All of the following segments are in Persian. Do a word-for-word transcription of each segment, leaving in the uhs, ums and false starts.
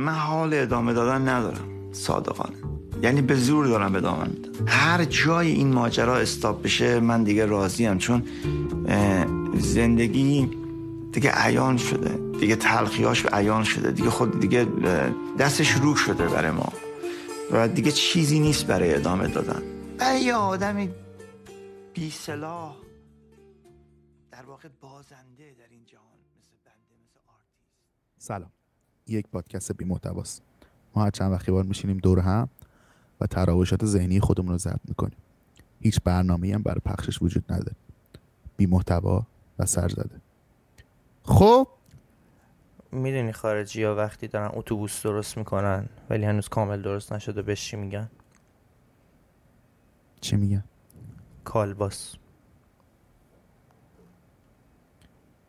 من حال ادامه دادن ندارم صادقانه، یعنی به زور دارم ادامه میدم. هر جای این ماجرا استاپ بشه من دیگه راضیم، چون زندگی دیگه عیان شده، دیگه تلخیاش عیان شده، دیگه خود دیگه دستش روک شده برای ما و دیگه چیزی نیست برای ادامه دادن. برای یه آدم بی سلاح در واقع بازنده در این جهان مثل بنده، مثل آرتیست. سلام، یک پادکست بی محتواست. ما هر چند وقتی بار میشینیم دور هم و تراوشات ذهنی خودمون رو ضبط میکنیم. هیچ برنامه‌ای هم برای پخشش وجود نداره. بی محتوا و سرزده. خب میدونی خارجی ها وقتی دارن اتوبوس درست میکنن ولی هنوز کامل درست نشده بهش چی میگن؟ چی میگن؟ کالباس.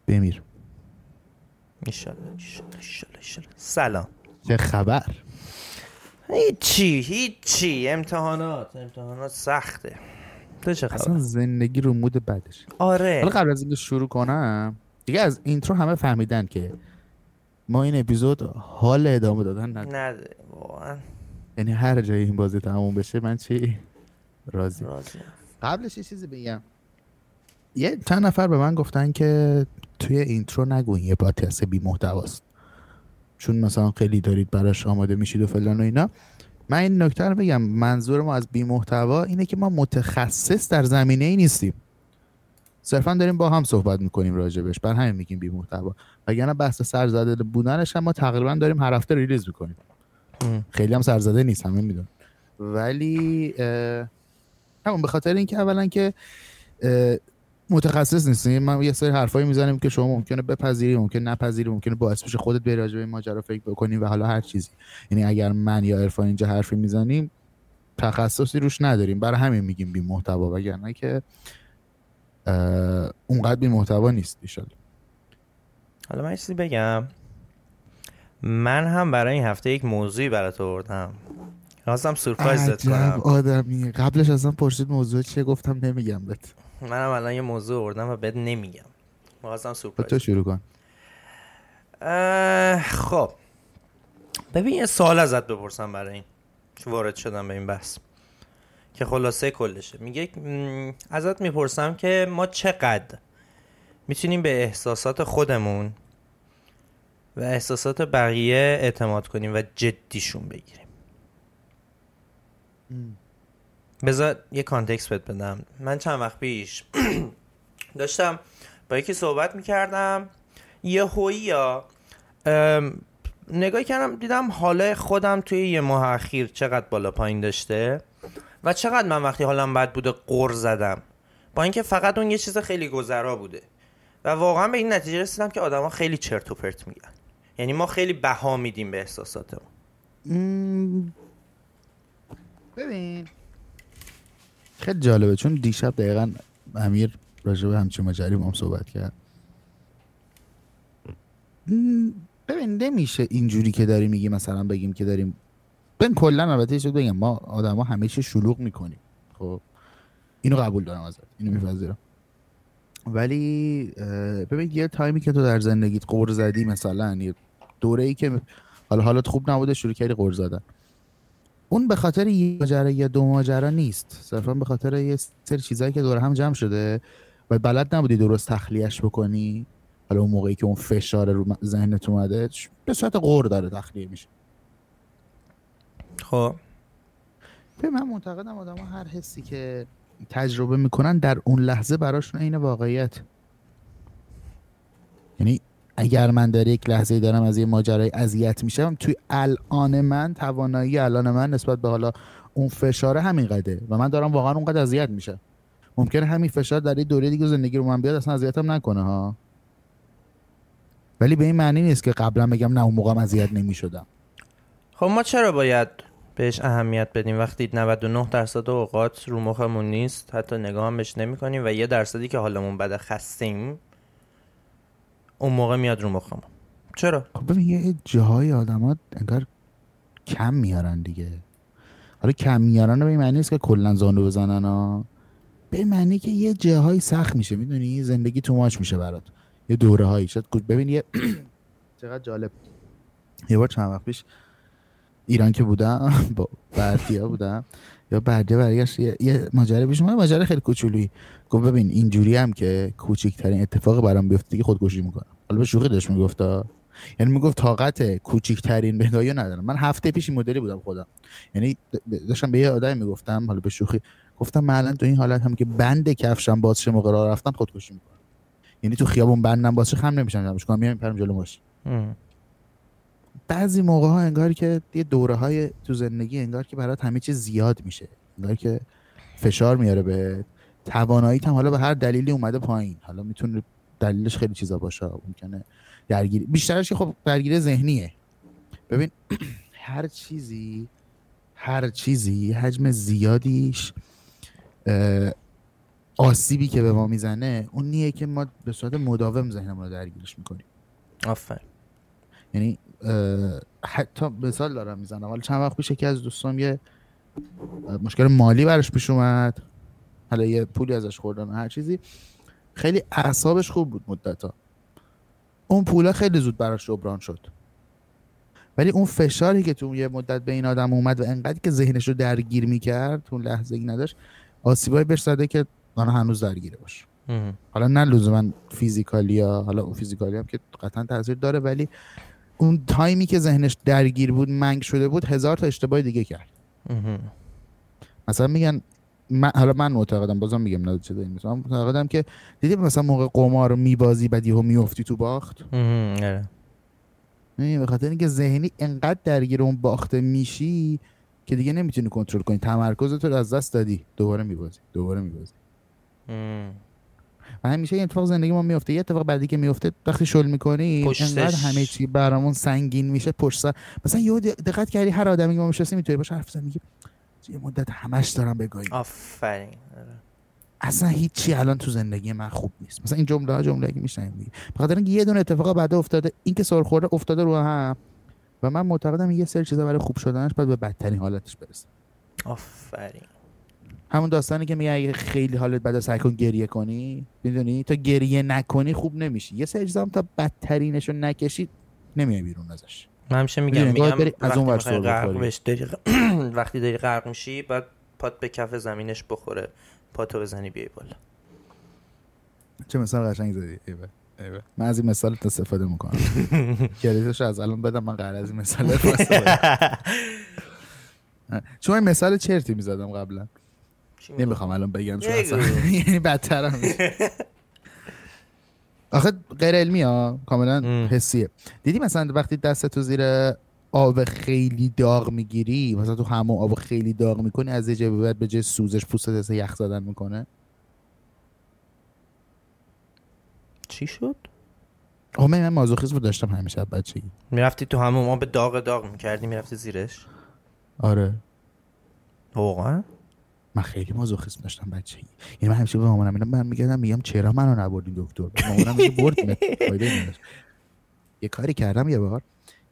بمیر ایشالله ایشالله ایشالله. سلام، چه خبر؟ هیچی هیچی، امتحانات امتحانات سخته. تو چه خبر؟ اصلا زندگی رو مود بعدش. آره ولی قبل از اینکه شروع کنم دیگه، از اینترو همه فهمیدن که ما این اپیزود حال ادامه دادن نداریم واقعا، یعنی هر جایی این بازی تموم بشه من چی راضی. قبلش یه چیزی بگم، یه چند نفر به من گفتن که توی اینترو نگوین یه پادکست بی محتواست، چون مثلا خیلی دارید براش آماده میشید و فلان و اینا. من این نکته رو بگم، منظور ما از بی محتوا اینه که ما متخصص در زمینه ای نیستیم، صرفا داریم با هم صحبت میکنیم راجبش، بر همین میگیم بی محتوا. وگرنه بحث سرزده بودنش هم ما تقریبا داریم هر هفته ریلیز میکنیم، خیلی هم سرزده نیست، همه میدونن. ولی همون به خاطر اینکه اولا که متخصص نیستیم، من یه سری حرفایی میزنیم که شما ممکنه بپذیری، ممکنه نپذیری، ممکنه باعث بشه خودت بری راجع به این ماجرا فکر بکنی و حالا هر چیزی. یعنی اگر من یا عرفان اینجا حرفی میزنیم تخصصی روش نداریم، برای همین میگیم بی محتوا، وگرنه که اونقدر بی محتوا نیست ان شاء الله. حالا من چیزی بگم، من هم برای این هفته یک موضوعی برات آوردم، خواستم سورپرایزت کنم. آدمی قبلش ازم پرسید موضوع چیه، گفتم نمیگم بهت. منم الان یه موضوع آوردم و بهت نمیگم، خواستم سورپرایز. تو شروع کن. خب ببین یه سوال ازت بپرسم برای این وارد شدم به این بحث که خلاصه کلشه. میگه ازت میپرسم که ما چقدر میتونیم به احساسات خودمون و احساسات بقیه اعتماد کنیم و جدیشون بگیریم. بذار یه کانتکست بهت بدم. من چند وقت پیش داشتم با یکی صحبت میکردم، یه هویی ها نگاه کردم دیدم حاله خودم توی یه ماه اخیر چقدر بالا پایین داشته و چقدر من وقتی حالم بد بوده قُر زدم، با اینکه فقط اون یه چیز خیلی گذرا بوده. و واقعا به این نتیجه رسیدم که آدما خیلی چرت و پرت میگن، یعنی ما خیلی بها میدیم به احساساتمون. م... ببین خیلی جالبه، چون دیشب دقیقاً امیر راجع به همچین ماجرایی با هم صحبت کرد. م... ببین نمیشه اینجوری که داری میگی، مثلا بگیم که داریم بن کلا، البته یه چیز بگم، ما آدما همه چی شلوغ میکنیم، خب اینو قبول دارم ازت، اینو میپذیرم. ولی ببین یه تایمی که تو در زندگیت قُر زدی، مثلا یه دوره‌ای که حالا حالت خوب نبوده شروع کردی قُر زدن، اون به خاطر یه ماجرا یا دو ماجرا نیست، صرفا به خاطر یه سری چیزایی که دور هم جمع شده و بلد نبودی درست تخلیه‌اش بکنی. حالا اون موقعی که اون فشار رو ذهنت اومده به صورت قُر داره تخلیه میشه. خب به من معتقدم آدم ها هر حسی که تجربه میکنن در اون لحظه براشون این واقعیت، یعنی اگر من در یک لحظه دارم از یه ماجرای اذیت میشم، توی الان من توانایی الان من نسبت به حالا اون فشار همین قده و من دارم واقعا اونقدر اذیت میشم. ممکنه همین فشار در یه دوره دیگه زندگی رو من بیاد اصلا اذیتم نکنه ها، ولی به این معنی نیست که قبلا بگم نه اون موقعم اذیت نمیشدم. خب ما چرا باید بهش اهمیت بدیم وقتی نود و نه درصد اوقات رو مخمون نیست، حتی نگاه هم بهش نمی کنیم و یه درصدی که حالمون بده خستیم اون موقع میاد رو مخمون؟ چرا؟ خب ببین یه جاهای آدم ها انگار کم میارن دیگه. حالا کم میارن به این معنی نیست که کلن زانو بزنن ها، به این معنی که یه جاهای سخت میشه، میدونی زندگی تو ماچ میشه برات یه دوره هایی. شاید ببین یه چقدر جالب یه بار چند وقت پیش ایران که بودم با بردیا بودم یا بردیا برگشت یه, یه ماجرا پیش اومد، ماجرا خیلی کوچولویی. گفت ببین اینجوری هم که کوچکترین اتفاق برام بیفته که خودکشی میکنم. حالا به شوخی داشت میگفت، یعنی میگفت طاقت کوچکترین بهدایی ندارم. من هفته پیش این مدلی بودم خودم، یعنی داشتم به یه آدمی میگفتم، حالا به شوخی گفتم من الان تو این حالت هم که بند کفشم باز شه موقع راه رفتن خودکشی میکنم، یعنی تو خیابون بندم باز شه خم نمیشم، جمعش کنم میام میپرم جلو ماشین. بعضی موقع ها انگار که یه دوره های تو زندگی انگار که برات همه چیز زیاد میشه، انگار که فشار میاره به تواناییت، هم حالا به هر دلیلی اومده پایین. حالا میتونه دلیلش خیلی چیزا باشه، ممکنه درگیری، بیشترش که خب درگیری ذهنیه. ببین هر چیزی هر چیزی حجم زیادیش آسیبی که به ما میزنه اونیه که ما به صورت مداوم ذهنمون رو درگیرش میکنیم. آفرین. یعنی حتی مثال دارم میزنم، حالا چند وقت پیش یکی از دوستام یه مشکل مالی براش پیش اومد، حالا یه پولی ازش خوردن هر چیزی، خیلی اعصابش خوب بود مدت‌ها، اون پولا خیلی زود براش جبران شد، ولی اون فشاری که تو یه مدت به این آدم اومد و انقدر که ذهنش رو درگیر میکرد تو لحظه ای نداشت، آسیبایی بهش زده که من هنوز درگیره باشه. حالا نه لزوما فیزیکالیا، حالا اون فیزیکالی هم که قطعا تاثیر داره، ولی اون تایمی که ذهنش درگیر بود منگ شده بود، هزار تا اشتباه دیگه کرد. مثلا میگن من، حالا من معتقدم، بازم میگم نه چه دلیلی، مثلا معتقدم که دیدی مثلا موقع قمار میبازی بعد یهو میافتی تو باخت. آره. نه به خاطر اینکه ذهنی انقدر درگیر اون باخته میشی که دیگه نمیتونی کنترل کنی، تمرکزت رو از دست دادی، دوباره میبازی دوباره میبازی. و همیشه این اتفاق زندگی ما میفته. یه اتفاق بعدی که میفته وقتی شل میکنی پشتش. انقدر همه چی برامون سنگین میشه پشت سر. مثلا یه دقت کردی هر آدمی که ما میشناسیم میتونه باشه حرف بزنه میگه یه مدت همش دارم بگم آفرین، اصلا هیچی الان تو زندگی من خوب نیست، مثلا این جمله ها جمله که میشنم میگه، بخاطر اینکه یه دونه اتفاق بعد افتاده، این که سر خورده افتاده رو هم، و من معتقدم یه سری چیزا برای خوب شدنش باید به بدترین حالتش برسه. آفرین. همون داستانی که میگه اگه خیلی حالت بده سعی کن گریه کنی، میدونی تا گریه نکنی خوب نمیشی، یه سری چیزا هم تا بدترینشو نکشی نمیای بیرون ازش. من همیشه میگم میگم از اون ور صحبت کنی، وقتی داری غرق میشی بعد پات به کف زمینش بخوره، پاتو بزنی بیای بالا. چه مثال قشنگ زدی. ایول ایول، من از این مثالت استفاده میکنم. کریزش از الان بدم، من قرار از این مثال استفاده کنم، چون این مثال چرتی میزدم قبلا، نمیخوام الان بگم چون اصلا یعنی بدترم آخه غیر علمی ها، کاملا حسیه. دیدی مثلا وقتی دست تو زیر آب خیلی داغ میگیری، مثلا تو همون آب خیلی داغ میکنی، از یه جبه بعد به جای سوزش پوست دست یخ زدن میکنه. چی شد؟ آخه من مازوخیست بود داشتم همیشه بچگی. میرفتی تو همون آب داغ داغ میکردی میرفتی زیرش؟ آره واقعا؟ من خیلی مازوخیسم داشتم بچگی، یعنی من همیشه به مامانم من میگردم میگم چرا منو نبردی دکتر، مامانم میگه بردم فایده نداشت. یه کاری کردم یه بار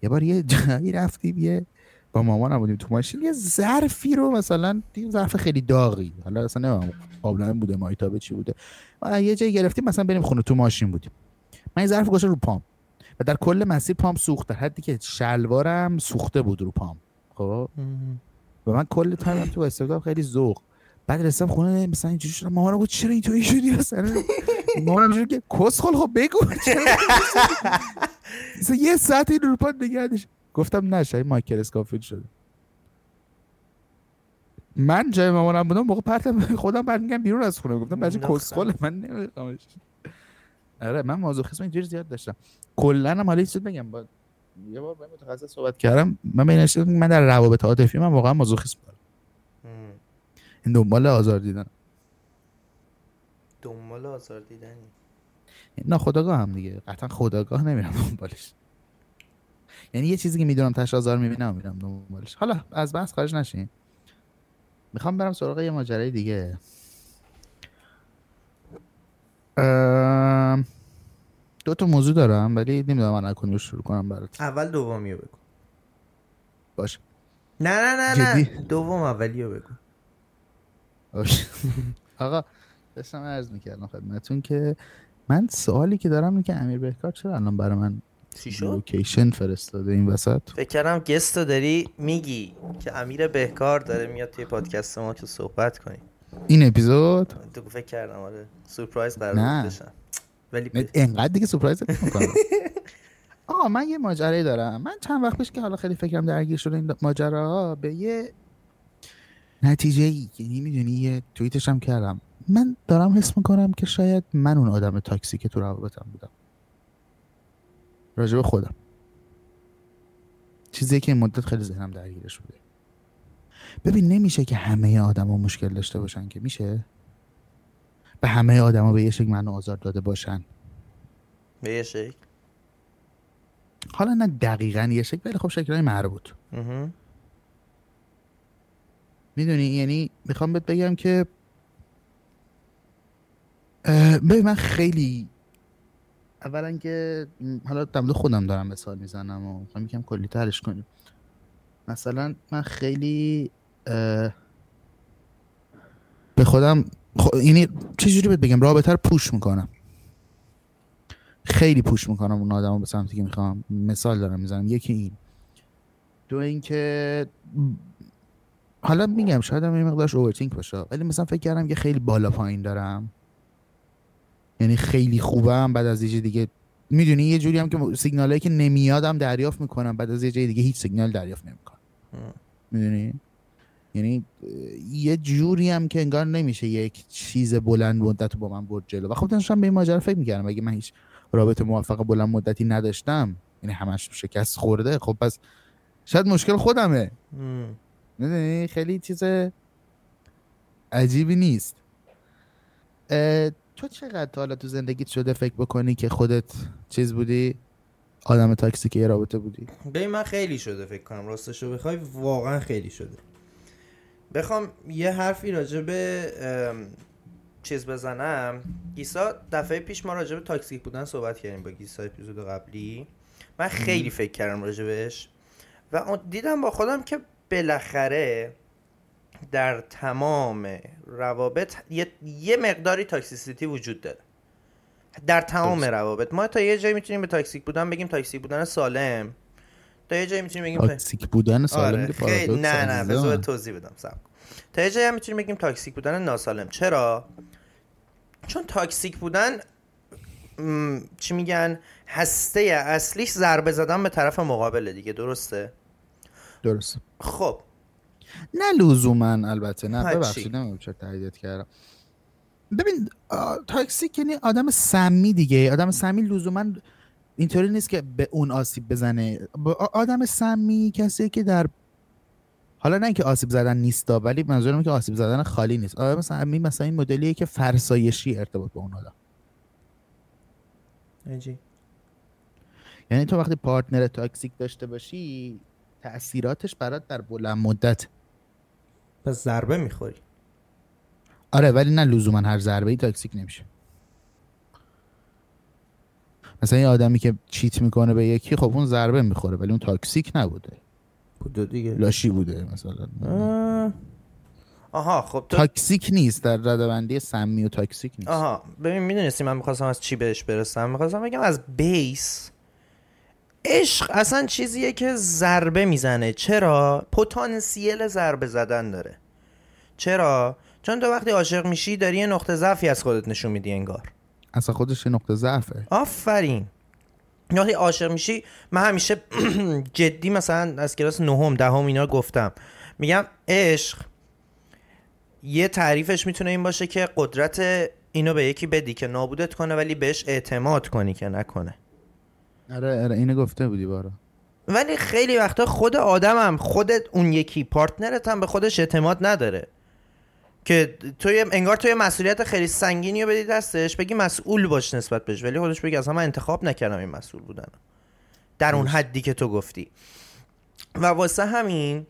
یه بار یه جایی رفتیم یه با مامانم بودیم تو ماشین، یه ظرفی رو مثلا دیم، ظرف خیلی داغی، حالا اصلا نمیدونم قابلمه بوده مایتابه چی بوده، ما یه جایی گرفتیم مثلا بریم خونه، تو ماشین بودیم، من این ظرف گذاشتم رو پام و در کل مسیر پام سوخت، حدی که شلوارم سوخته بود رو پام. خب و من کل تایم تو استفاده خیلی ذوق. بعد رسیدم خونه مثلا اینجوری شد، مامانم گفت چرا اینطوری شدی مثلا؟ مامانم گفت که کسخل خب بگو چرا یه ساعت این رو پات نگهدش. گفتم نشه این مایکروسکوپیک شده. من جای مامانم بودم موقع پرت خودم برمیگم بیرون از خونه، گفتم بچه کسخل من نمیخوامش. آره من مازوخیسم اینجوری زیاد داشتم کلا. هم حالا چیزی بگم، بعد یه بار با متخصص صحبت کردم، من بینش من در روابط عاطفی من واقعا مازوخیست بودم، این دنبال آزار دیدن دنبال آزار دیدن ناخودآگاه هم دیگه، قطعا خودآگاه نمیرم دنبالش، یعنی یه چیزی که میدونم تاش آزار میبینم میرم دنبالش. حالا از بحث خارج نشین، میخوام برم سراغ یه ماجرای دیگه. ام دو تا موضوع دارم ولی نمیدونم من اکنون شروع کنم برات. اول دومیو بگو. باشه. نه نه نه نه. دوم اولیو بگو. باشه. آقا داشتم عرض میکردم خدمتتون که من سوالی که دارم اینه که امیر بهکار چرا الان برای من چی شد؟ لوکیشن فرستاده این وسط. فکر کردم گست داری میگی که امیر بهکار داره میاد توی پادکست ما که صحبت کنیم این اپیزود. تو فکر کردم آره سورپرایز قرار بشم ولی ب... اینقدر دیگه سورپرایز نمی‌کنم. آه من یه ماجرایی دارم. من چند وقت پیش که حالا خیلی فکرم درگیر شده این ماجراها به یه نتیجه‌ای که نمی‌دونی یه توییتش هم کردم. من دارم حس می‌کنم که شاید من اون آدم تاکسی که تو روابطم بودم. راجع به خودم. چیزی که این مدت خیلی ذهنم درگیرش بوده. ببین نمیشه که همه آدما مشکل داشته باشن که میشه. به همه آدما به یه شکل منو آزار داده باشن. به یه شکل. حالا نه دقیقاً یه شکل ولی خب شکل‌های مربوط. اها. میدونی یعنی میخوام بهت بگم که ببین من خیلی اولا که حالا دمده خودم دارم مثال میزنم و میخوام یکم کلی ترش کنیم. مثلا من خیلی به خودم خ... یعنی چجوری بهت بگم رابطه رو پوش میکنم، خیلی پوش میکنم اون آدمو به سمتی که میخوام. مثال دارم میزنم. یکی این، دو این که حالا میگم شاید هم یه مقدارش اوورتینک باشه ولی مثلا فکر کردم که خیلی بالا پایین دارم، یعنی خیلی خوبم بعد از یه دیگه میدونی یه جوری هم که سیگنالایی که نمیادم دریافت میکنم بعد از یه جای دیگه هیچ سیگنال دریافت نمیکنم. میدونی یعنی یه جوری هم که انگار نمیشه یک چیز بلند مدت با من برد جلو. و خب داشتم به این ماجرا فکر میکردم اگه من هیچ رابطه موفق بلند مدتی نداشتم، یعنی همش شکست خورده، خب پس شاید مشکل خودمه. ام. میدونی خیلی چیز عجیبی نیست. تو چقدر حالا تو زندگیت شده فکر بکنی که خودت چیز بودی، آدم تاکسیک یه رابطه بودی؟ ببین من خیلی شده فکر کنم، راستشو بخوای واقعا خیلی شده. بخوام یه حرفی راجع به چیز بزنم، گیسا دفعه پیش ما راجع به تاکسیک بودن صحبت کردیم با گیسا اپیزود قبلی. من خیلی فکر کردم راجع بهش و دیدم با خودم که بالاخره در تمام روابط یه, یه مقداری تاکسیسیتی وجود داره. در تمام دوست. روابط ما تا یه جایی میتونیم به تاکسیک بودن بگیم تاکسیک بودن سالم، تا یه جایی میتونیم بگیم تاکسیک بودن سالم. آره. خیلی... نه نه بذار توضیح بدم صبر. تا یه جایی هم میتونیم بگیم تاکسیک بودن ناسالم. چرا؟ چون تاکسیک بودن م... چی میگن هسته اصلیش ضربه زدن به طرف مقابل دیگه. درسته؟ درسته. خب نه لزوما البته نه ببخشید نمیدونم چرا تایید کردم. ببین تاکسیک یعنی آدم سمی دیگه. آدم سمی لزوما اینطوری نیست که به اون آسیب بزنه. آدم سمی کسی که در حالا نه اینکه آسیب زدن نیستا ولی منظورم اینه که آسیب زدن خالی نیست. آدم سمی مثلا این مدلیه که فرسایشی ارتباط با اون آدم. آجی یعنی تو وقتی پارتنر تاکسیک داشته باشی تأثیراتش برات در بلند مدت پس ضربه میخوری. آره ولی نه لزوما هر ضربه‌ای تاکسیک نمیشه. مثلا یه آدمی که چیت میکنه به یکی خب اون ضربه میخوره ولی اون تاکسیک نبوده، بوده دیگه لاشی بوده مثلا. آه. آها خب تو... تاکسیک نیست، در ردبندی سمی و تاکسیک نیست. آها ببین میدونستی من میخواستم از چی بهش برسم؟ میخواستم بگم از بیس عشق اصلا چیزیه که ضربه میزنه. چرا؟ پتانسیل ضربه زدن داره. چرا؟ چون تو وقتی عاشق میشی داری یه نقطه ضعفی از خودت نشون میدی انگار. اصلا خودش یه نقطه ضعفه. آفرین. وقتی عاشق میشی، من همیشه جدی مثلا از کلاس نهم دهم اینا رو گفتم، میگم عشق یه تعریفش میتونه این باشه که قدرت اینو به یکی بدی که نابودت کنه ولی بهش اعتماد کنی که نکنه. آره آره اینو گفته بودی بارا. ولی خیلی وقتا خود آدمم خودت اون یکی پارتنرت هم به خودش اعتماد نداره که تو انگار تو یه مسئولیت خیلی سنگینی رو بدی دستش، بگی مسئول باش نسبت بهش ولی خودش بگی اصلا من انتخاب نکردم این مسئول بودن در اون حدی که تو گفتی. و واسه همین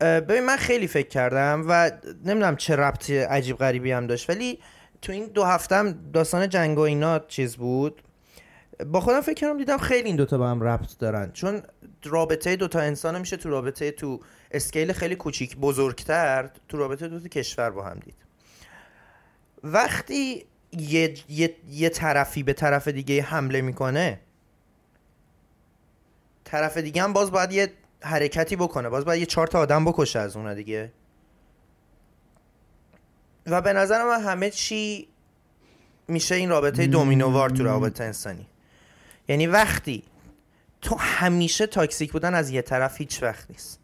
ببین من خیلی فکر کردم و نمیدونم چه ربط عجیب غریبی هم داشت ولی تو این دو هفته هم داستان جنگ و اینا چیز بود، با خودم فکر کردم دیدم خیلی این دوتا با هم ربط دارن چون رابطه دوتا انسان میشه تو رابطه تو اسکیل خیلی کوچیک بزرگتر تو رابطه دوتا کشور با هم دید. وقتی یه, یه،, یه طرفی به طرف دیگه حمله میکنه طرف دیگه هم باز باید یه حرکتی بکنه، باز باید یه چهار تا آدم بکشه از اون دیگه. و به نظر من همه چی میشه این رابطه دومینووار تو رابطه انسانی. یعنی وقتی تو همیشه تاکسیک بودن از یه طرف هیچ وقت نیست،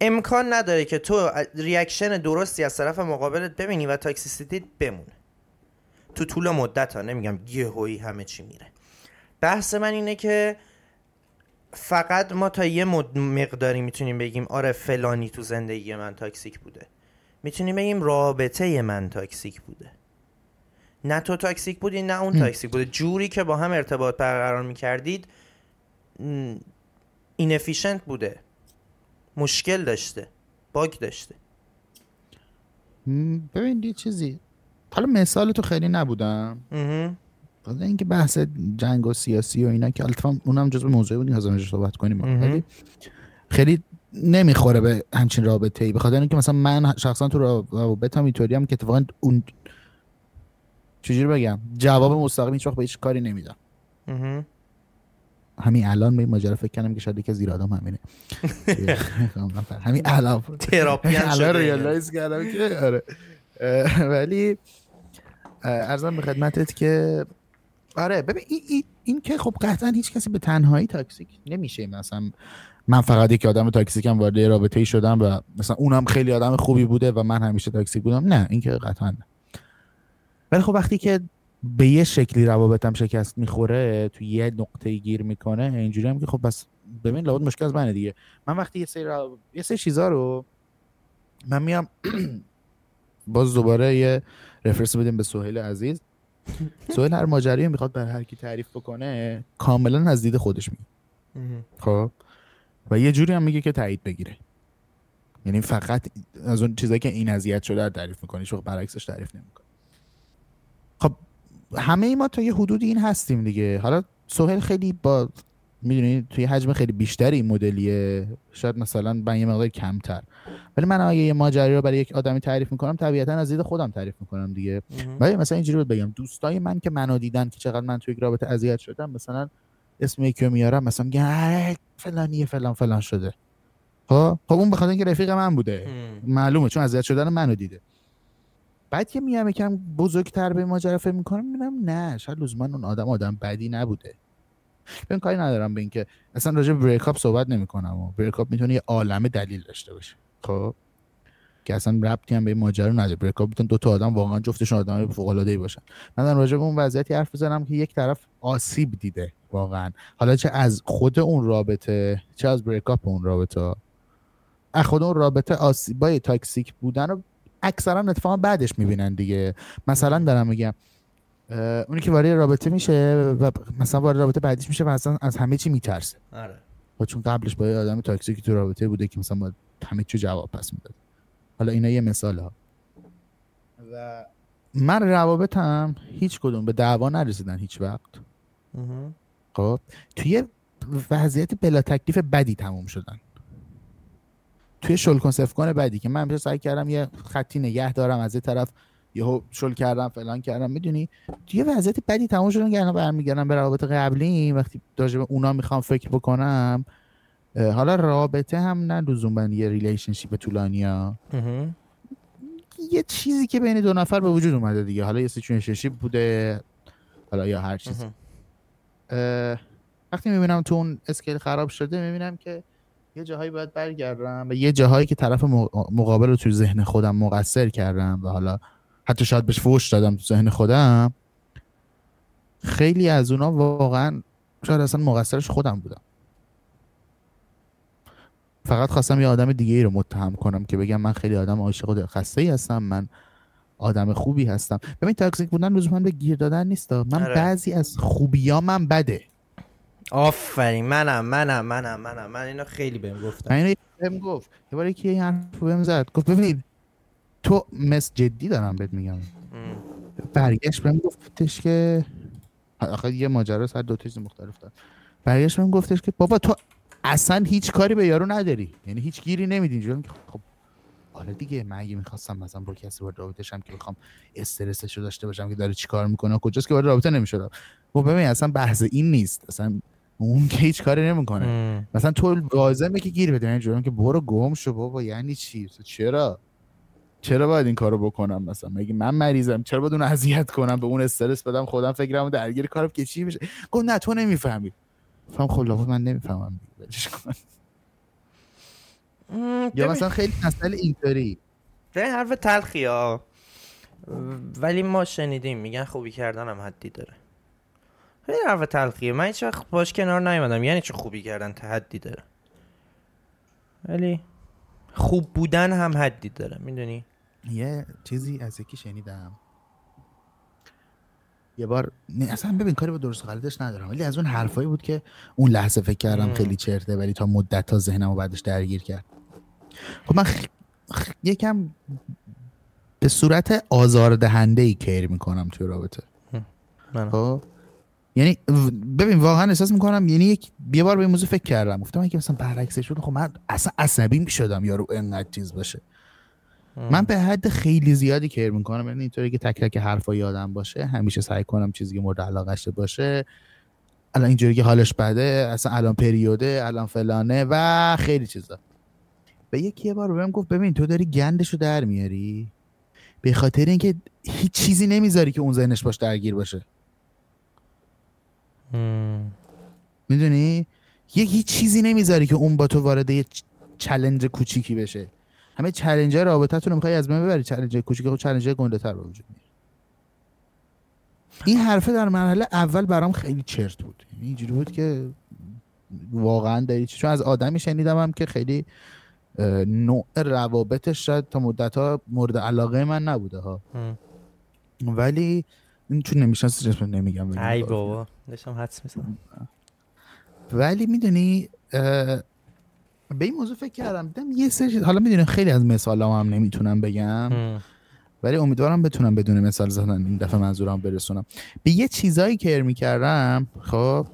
امکان نداره که تو ریاکشن درستی از طرف مقابلت ببینی و تاکسیسیتیت بمونه تو طول مدت ها. نمیگم یهویی همه چی میره. بحث من اینه که فقط ما تا یه مقداری میتونیم بگیم آره فلانی تو زندگی من تاکسیک بوده. میتونیم بگیم رابطه من تاکسیک بوده، نه تو تاکسیک بودی نه اون تاکسیک بوده. جوری که با هم ارتباط برقرار میکردید اینفیشنت بوده، مشکل داشته، باگ داشته. ببین یه چیزی، حالا مثال تو خیلی نبودم بازه اینکه بحث جنگ و سیاسی و اینا که البته اونم جزو موضوعی بود که حاضر نشد صحبت کنیم، خیلی نمیخوره به همچین رابطه‌ای. بخاطر اینکه مثلا من شخصا تو رابطه‌ام اینطوریم که اتفاقا اون چجوری بگم جواب مستقیم هیچ وقت به هیچ کاری نمیدم. همین الان به ماجرا فکر کردم که شاید یک زیر آدم همینه. همین الان تراپی شده ریالایز کردم که آره. ولی عرضم به خدمتت که آره ببین این, این, این که خب قطعا هیچ کسی به تنهایی تاکسیک نمیشه. مثلا من فقط یک آدم تاکسیکم وارد رابطه‌ای شدم و مثلا اونم خیلی آدم خوبی بوده و من همیشه تاکسیک بودم، نه این که قطعا نه. ولی خب وقتی که به یه شکلی روابطم شکست میخوره، تو یه نقطه گیر میکنه، اینجوری هم که خب بس ببین لابد مشکل از منه دیگه. من وقتی یه سری را... یه سری چیزا رو من میام باز دوباره یه رفرنس بدیم به سهیل عزیز. سهیل هر ماجرایی میخواد بر هر کی تعریف بکنه کاملا از دید خودش میگه خب، و یه جوری هم میگه که تایید بگیره. یعنی فقط از اون چیزایی که این اذیت شده رو تعریف میکنه، هیچ وقت برعکسش تعریف نمیکنه. خب همه ای ما تا یه حدودی این هستیم دیگه. حالا سهیل خیلی با میدونی توی حجم خیلی بیشتری این مدلیه، شاید مثلا من یه مقدار کمتر. ولی من اگه یه ماجرایی رو برای یک آدمی تعریف میکنم طبیعتا از دید خودم تعریف میکنم دیگه. ولی مثلا اینجوری بود بگم دوستای من که منو دیدن که چقدر من توی رابطه اذیت شدم، مثلا اسم یکی رو میارم مثلا میگن فلانیه فلان فلان شده. خب خب اون بخاطر اینکه رفیق من بوده معلومه، چون اذیت شدن منو دیده. بعد که میام یکم بزرگتر به ماجرا فکر میکنم میبینم نه، شاید لزوما اون آدم آدم بدی نبوده. من کاری ندارم به این که اصلا راجع به بریک اپ صحبت نمی‌کنم و بریک اپ میتونه یه عالمه دلیل داشته باشه خب که اصلا ربطی هم به ماجرا نداره. بریک اپ میتونه دو تا آدم واقعا جفتشون آدمای فوق‌العاده‌ای باشن. من دارم راجع به اون وضعیتی حرف می‌زنم که یک طرف آسیب دیده واقعا، حالا چه از خود اون رابطه چه از بریک اپ اون رابطه. از خود اون رابطه آسیبای تاکسیک بودن رو اکثرا اتفاقا بعدش می‌بینن دیگه. مثلا دارم میگم اونی که وارد رابطه میشه و مثلا وارد رابطه بعدیش میشه و اصلا از همه چی میترسه. آره. و چون قبلش با یه آدم تاکسیکی تو رابطه بوده که مثلا باید همه چی جواب پس میداد. حالا اینا یه مثاله ها. و من روابطم هیچ کدوم به دعوا نرسیدن هیچ وقت. خب توی وضعیت بلا تکلیف بدی تموم شدن. توی شل کنسفکان بدی که من سعی کردم یه خطی نگه دارم، از یه طرف یهو شل کردم فلان کردم، میدونی یه وضعیت بدی تموم شدن که الان برمیگردم به روابط قبلی. وقتی راجع به اونا میخوام فکر بکنم، حالا رابطه هم نه لزوما یه ریلیشنشیپ طولانی ها، یه چیزی که بین دو نفر به وجود اومده دیگه، حالا یه سیچویشنشیپ بوده حالا یا هر چیز. وقتی میبینم تو اون اسکیل خراب شده میبینم که یه جاهایی باید برگردم و یه جاهایی که طرف مقابل رو تو ذهن خودم مقصر کردم و حالا حتی شاید بهش فوش دادم تو ذهن خودم، خیلی از اونا واقعا شاید اصلا مقصرش خودم بودم. فقط خواستم یه آدم دیگه ای رو متهم کنم که بگم من خیلی آدم عاشق و خسته‌ای هستم، من آدم خوبی هستم. ببین تاکسیک بودن لزوما به گیر دادن نیست. من آره. بعضی از خوبیامم بده. آفرین. منم منم منم منم من اینو خیلی بهم گفتم. من اینو بهم گفت. یه بار یکی این حرفو بهم زد. گفت ببین تو مس جدی دارم بهت میگم. برگشت بهم گفتش که آخه یه ماجرا سر دو تا چیز مختلف داشت. برگشت بهم گفتش که بابا تو اصلا هیچ کاری به یارو نداری، یعنی هیچ گیری نمیدی. اینجوری خب حالا دیگه من اگه می‌خواستم مثلا با کسی وارد رابطه شم که بخوام استرسش رو داشته باشم که داره چیکار میکنه کجاست که وارد رابطه نمی‌شدم. خب ببین اصلا بحث این نیست، اصلا اون که هیچ کاری نمیکنه. ام. مثلا تو لازمه که گیر بده اینجوری که برو گم شو بابا، یعنی چی؟ چرا چرا باید این کارو بکنم؟ مثلا مگه من مریضم؟ چرا باید اون اذیت کنم، به اون استرس بدم، خودم فکرمو درگیر کارم که چی میشه؟ گفت نه تو نمیفهمی. فهم خلاص من نمیفهمم ولش کن. یا مثلا خیلی مسئله اینطوری چه حرف تلخیه، ولی ما شنیدیم میگن خوبی کردن هم حدی داره. خیلی حرف تلخیه، من هیچ وقت باش کنار نیومدم. یعنی چه خوبی کردن حدی داره، ولی خوب بودن هم حدی داره، میدونی؟ یه چیزی از یکی شنیدم یه بار، نه اصلا ببین کاری با درست غلطش ندارم، ولی از اون حرفایی بود که اون لحظه فکر کردم مم. خیلی چرته، ولی تا مدت تا ذهنمو بعدش درگیر کرد. خب من خ... خ... یکم به صورت آزاردهنده‌ای کیر میکنم توی رابطه. خب یعنی ببین واقعا احساس میکنم، یعنی یک یه بار به این موضوع فکر کردم، گفتم اگه مثلا برعکسش بود خب من اصلا عصبی میشدم یارو اینقدر چیز باشه. من به حد خیلی زیادی کیر میکنم، یعنی اینطوری که تک تک حرفا یادم باشه، همیشه سعی کنم چیزی که مورد علاقه‌اش باشه، الان اینجوری که حالش بده، اصلا الان پریوده، الان فلانه و خیلی چیزا. به یکی یه بار بهم گفت ببین تو داری گندشو در میاری به خاطر اینکه هیچ چیزی نمیذاری که اون ذهنش باش درگیر باشه. میدونی یک هیچ چیزی نمیذاری که اون با تو وارد یه چالش کوچیکی بشه. همه چالش های رابطتون رو میخوای از من ببری، چالش کوچیک و چالش گنده تر به وجود میاد. این حرفه در مرحله اول برام خیلی چرت بود، یعنی اینجوری بود که واقعا داری چون از آدمی شنیدمم که خیلی نوع روابطش شاید تا مدت‌ها مورد علاقه من نبوده ها. ولی این چون نمیشناسی جسم نمیگم ای بابا داشتم حدس میزنم. ولی میدونی به این موضوع فکر کردم، دیدم یه سری، حالا میدونی خیلی از مثالام هم نمیتونم بگم ام. ولی امیدوارم بتونم بدون مثال زدن این دفعه منظورم برسونم. به یه چیزایی کر میکردم خب،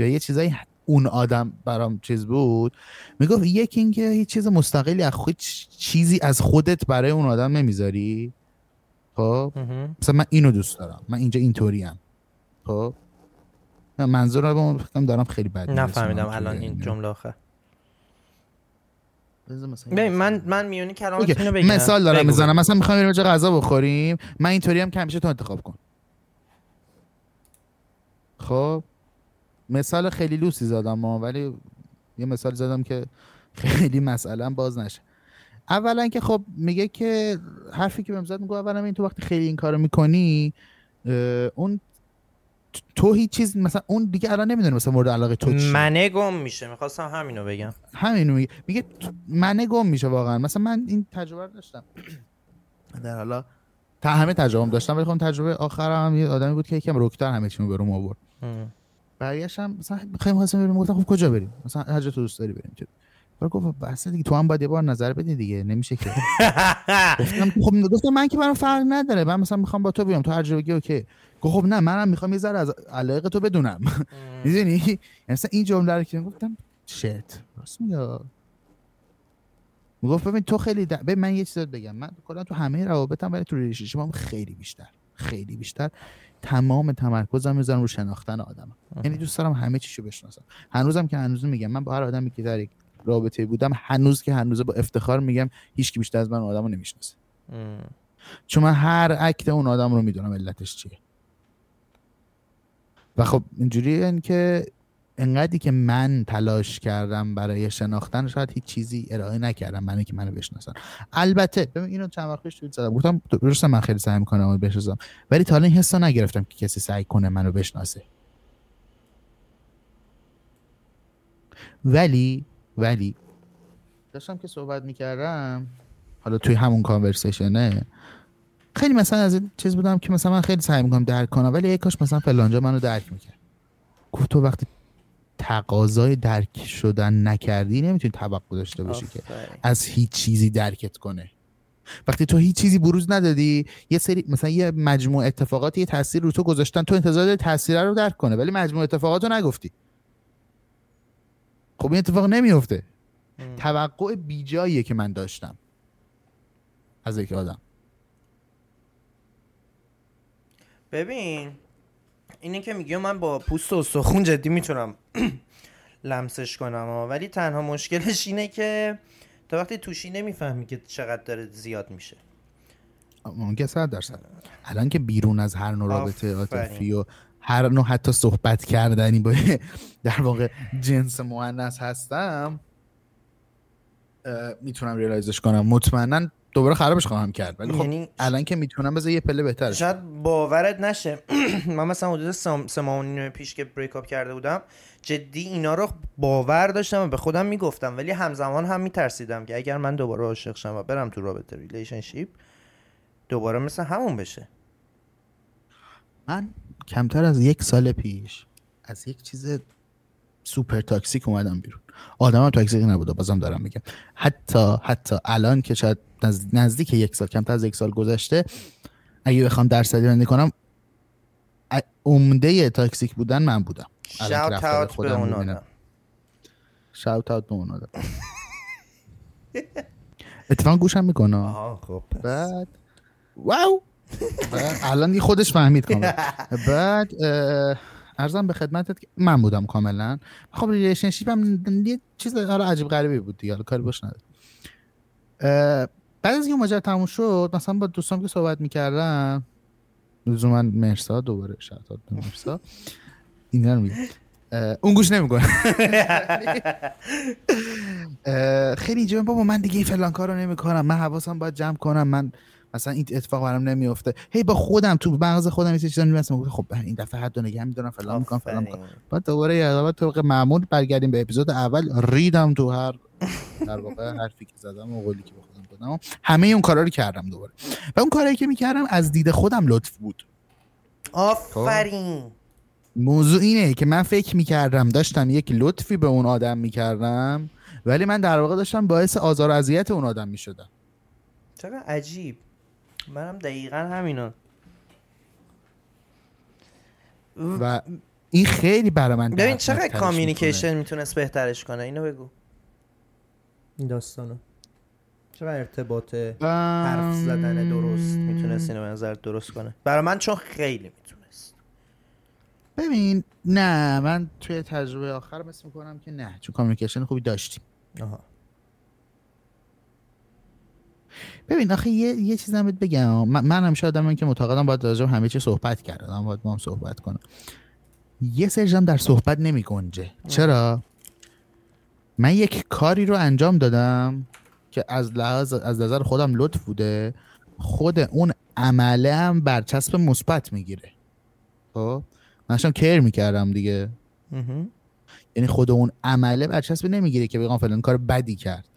یا یه چیزایی اون آدم برام چیز بود، میگفت یکی این که هیچ چیز مستقلی از خود چیزی از خودت برای اون آدم نمیذاری. خب مثلا من اینو دوست دارم، من اینجا اینطوری ام. خب منظور رو فکرم دارم خیلی بد نفهمیدم الان این جمله آخر. ببین من من میونی کلامتونو بگم، مثال دارم میزنم، مثلا میخوام بریم یه غذا بخوریم، من اینطوری ام که همیشه تو انتخاب کن. خب مثال خیلی لوسی زدم ما، ولی یه مثال زدم که خیلی مسئله باز نشه. اولا که خب میگه که حرفی که بهم زد، میگه اولا این تو وقتی خیلی این کارو میکنی اون تو هیچ چیز مثلا اون دیگه الان نمیدونه مثلا مورد علاقه تو چیه، منه گم میشه. میخواستم همینو بگم، همینو میگه، میگه منه گم میشه واقعا. مثلا من این تجربه رو داشتم، در حالا تا همه تجربه داشتم، ولی خب تجربه آخرم یه آدمی بود که یکم رکتر همه چی رو برام آورد. برگشتم مثلا میخوایم واسه بریم، گفتم خب کجا بریم، مثلا هر جا تو دوست داری بریم. برای گفت بس دیگه تو هم باید یه بار نظر بدی دیگه، نمیشه که خب گفتم من که برام فرق نداره، من مثلا میخوام با تو بیام تو هر جا بگی اوکی. گفت خب نه منم میخوام یه ذره از علاقه تو بدونم، میدونی؟ مثلا این جمله رو که گفتم شت راست میگه. میگفت ببین تو خیلی ببین من یه چیز بگم، من کلا تو همه روابطم ولی تو ریلیشنشیپم خیلی بیشتر خیلی بیشتر تمام تمرکزم میذارم رو شناختن آدمم، یعنی دوست دارم همه چیزو بشناسم. هنوزم که هنوز میگم من با هر آدمی که در رابطه بودم هنوز که هنوز با افتخار میگم هیچ کی بیشتر از من آدمو نمیشناسه، چون من هر اکت اون آدم رو میدونم علتش چیه. و خب اینجوریه این که انقدری که من تلاش کردم برای شناختن، شاید هیچ چیزی ارائه نکردم برای اینکه منو بشناسن. البته ببین اینو چند وقت پیش توییت زدم، گفتم درسته من خیلی سعی میکنم منو بشناسم، ولی تا الان این حسو نگرفتم که کسی سعی کنه منو بشناسه. ولی ولی داشتم که صحبت میکردم حالا توی همون کانورسیشنه، خیلی مثلا از این چیز بودم که مثلا من خیلی سعی میکنم درک کنم، ولی یک کاش مثلا فلانجا منو درک میکرد. گفت تو وقتی تقاضای درک شدن نکردی نمیتونی توقع داشته باشی که از هیچ چیزی درکت کنه. وقتی تو هیچ چیزی بروز ندادی، یه سری مثلا یه مجموعه اتفاقات یه تاثیر رو تو گذاشتن، تو انتظار داری تاثیر رو درک کنه، ولی مجموعه اتفاقات رو نگفتی. خب این اتفاق نمیفته. توقع بیجاییه که من داشتم از یک آدم. ببین اینه که میگم من با پوست و استخون جدی میتونم لمسش کنم ها. ولی تنها مشکلش اینه که تا وقتی توشی نمیفهمی که چقدر داره زیاد میشه. ممکنه صد درصد الان که بیرون از هر نوع رابطه عاطفی و هر نوع حتی صحبت کردنی با در واقع جنس مؤنث هستم، میتونم ریالایزش کنم. مطمئناً دوباره خرابش خواهم کرد، ولی خب یعنی الان که میتونم بذار یه پله بهتره. شاید باورت نشه من مثلا حدود سه ماه پیش که بریک اپ کرده بودم جدی اینا رو باور داشتم و به خودم میگفتم، ولی همزمان هم میترسیدم که اگر من دوباره عاشق شم و برم تو رابطه ریلیشنشیپ دوباره مثل همون بشه. من کمتر از یک سال پیش از یک چیز سوپر تاکسیک اومدم بیرون. آدمم تاکسیک نبوده، بازم دارم میگم. حتی حتی الان که شاید نزدیک یک سال، کمتر از یک سال گذشته، اگه بخوام درصدی بندی کنم، عمده تاکسیک بودن من بودم. شاوت اوت به اون آدم. شاوت اوت به اون آدم. اتفاقا گوشم میکنه. آها خب. بعد واو. الان دیگه خودش فهمید کاملا. بعد عرضم به خدمتت من بودم کاملا. خب ریلیشنشیپ هم یه چیز حالا عجیب غریبی بود دیگه، حالا کاری باش نداره. بعد از این ماجرا تموم شد، مثلا با دوستام که صحبت می‌کردم، لزوما مرسا دوباره شاتات مرسا اینا رو میگه اون گوش نمی‌کنه. خیلی جون بابا من دیگه این فلان کارو نمی‌کنم، من حواسم باید جمع کنم، من مثلا این اتفاق برام نمیفته. هی با خودم تو مغز خودم یه چیزا می‌رسم، خب این دفعه حد نگه می‌دونم فلان می‌کنم فلان می‌کنم. بعد دوباره یه عقبت طبق معمول برگردیم به اپیزود اول، ریدم تو هر در واقع حرفی که زدم و قولی که به خودم دادم، همه اون کارا رو کردم دوباره. و اون کارایی که می‌کردم از دید خودم لطف بود. آفرین. موضوع اینه که من فکر می‌کردم داشتم یک لطفی به اون آدم می‌کردم، ولی من در واقع داشتم باعث آزار و اذیت اون آدم می‌شدم. چقدر عجیب. منم دقیقاً همینا. و این خیلی برای من ببین چقدر کامیونیکیشن میتونست بهترش کنه. اینو بگو این داستانو. چقدر ارتباط حرف زدن درست میتونست اینو به نظر درست کنه برای من، چون خیلی میتونست. ببین نه من توی تجربه آخر مثل میکنم که نه، چون کامیونیکیشن خوبی داشتیم. آها ببین آخه یه یه چیزم بهت بگم، من, من همیشه آدمم که معتقدم باید راجع به همه چی صحبت کردم، باید با هم صحبت کنم. یه سرجم در صحبت نمی گنجه. چرا؟ من یک کاری رو انجام دادم که از لحاظ از نظر خودم لطف بوده، خود اون عمله هم برچسب مثبت میگیره. خب من داشتم کیر میکردم دیگه. یعنی خود اون عمله برچسب نمیگیره که بگم فلان کار بدی کرد.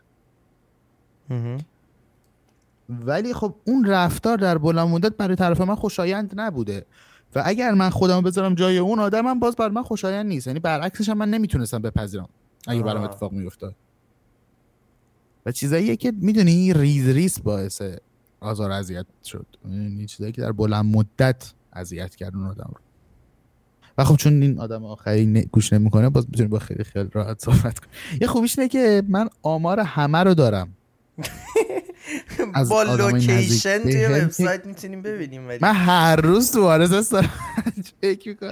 ولی خب اون رفتار در بلند مدت برای طرف من خوشایند نبوده و اگر من خودمو بذارم جای اون آدم هم باز برام خوشایند نیست. یعنی برعکسش هم من نمیتونستم بپذیرم اگه برام اتفاق میافتاد. و چیزاییه که میدونی ریز ریز باعث آزار و اذیت شد، یعنی چیزایی که در بلند مدت اذیت کرد اون آدم رو. و خب چون این آدم آخری گوش نمیکنه، باز میتونی با خیلی خیال راحت صحبت کنی. یه خوبیش اینه که من آمار همه رو دارم. با لوکیشن توی وبسایت میتونیم ببینیم. ولی من هر روز تو وارث دارم چک میکنم،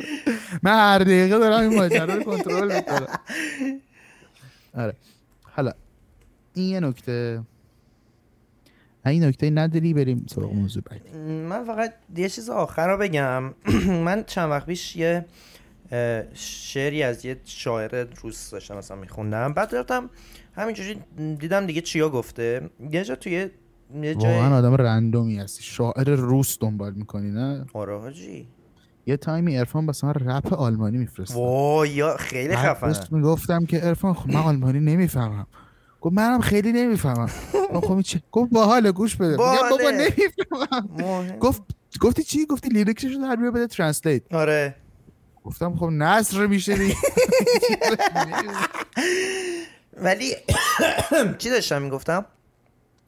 من هر دقیقه دارم این ماجرا رو کنترل میکنم. آره حالا این یه نکته. این نکته نداری بریم سراغ موضوع بعدی. من فقط یه چیز آخر رو بگم. من چند وقت پیش یه شعری از یه شاعر روس داشتم مثلا میخوندم، بعد رفتم همینجوری دیدم دیگه چیا گفته. یه جا توی یه جای واقعا آدم رندومی هستی، شاعر روس دنبال میکنی نه؟ آره حاجی یه تایمی عرفان بس من رپ آلمانی میفرستم. وای یا خیلی خفنه. من بهش میگفتم که عرفان خب من آلمانی نمیفهمم. گفت منم خیلی نمیفهمم. خب این چه؟ گفت باحال گوش بده. میگم بابا نمیفهمم. گفت گفتی چی؟ گفتی لیریکسش رو در بیار بده ترنسلیت. آره. گفتم خب نثر میشه دیگه. ولی چی داشتم میگفتم؟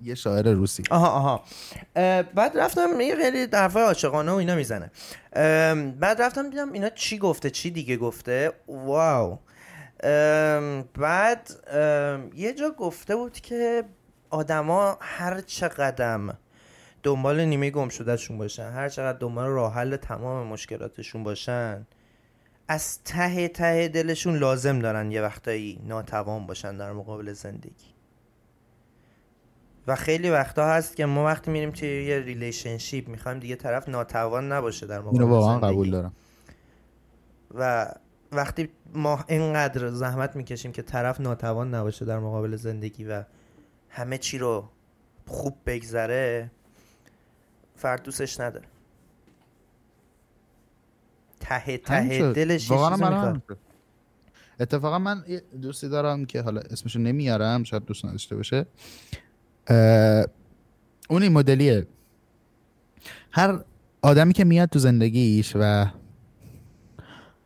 یه شاعر روسی. آها آها اه بعد رفتم یه خیلی حرفای عاشقانه و اینا میزنه. بعد رفتم دیدم اینا چی گفته، چی دیگه گفته. واو. اه بعد اه یه جا گفته بود که آدما هر چقدر دنبال نیمه گم شدهشون باشن، هر چقدر دنبال راه حل تمام مشکلاتشون باشن، از ته ته دلشون لازم دارن یه وقتایی ناتوان باشن در مقابل زندگی. و خیلی وقتا هست که ما وقتی میریم توی یه ریلیشنشیپ میخوایم دیگه طرف ناتوان نباشه در مقابل زندگی. واقعا قبول دارم. و وقتی ما اینقدر زحمت میکشیم که طرف ناتوان نباشه در مقابل زندگی و همه چی رو خوب بگذره، فرد دوستش نداره. ته ته دلش واقعا. اتفاقا من دوستی دارم که حالا اسمشو نمیارم، شاید دوست نداشته باشه. اون این مدلیه، هر آدمی که میاد تو زندگیش و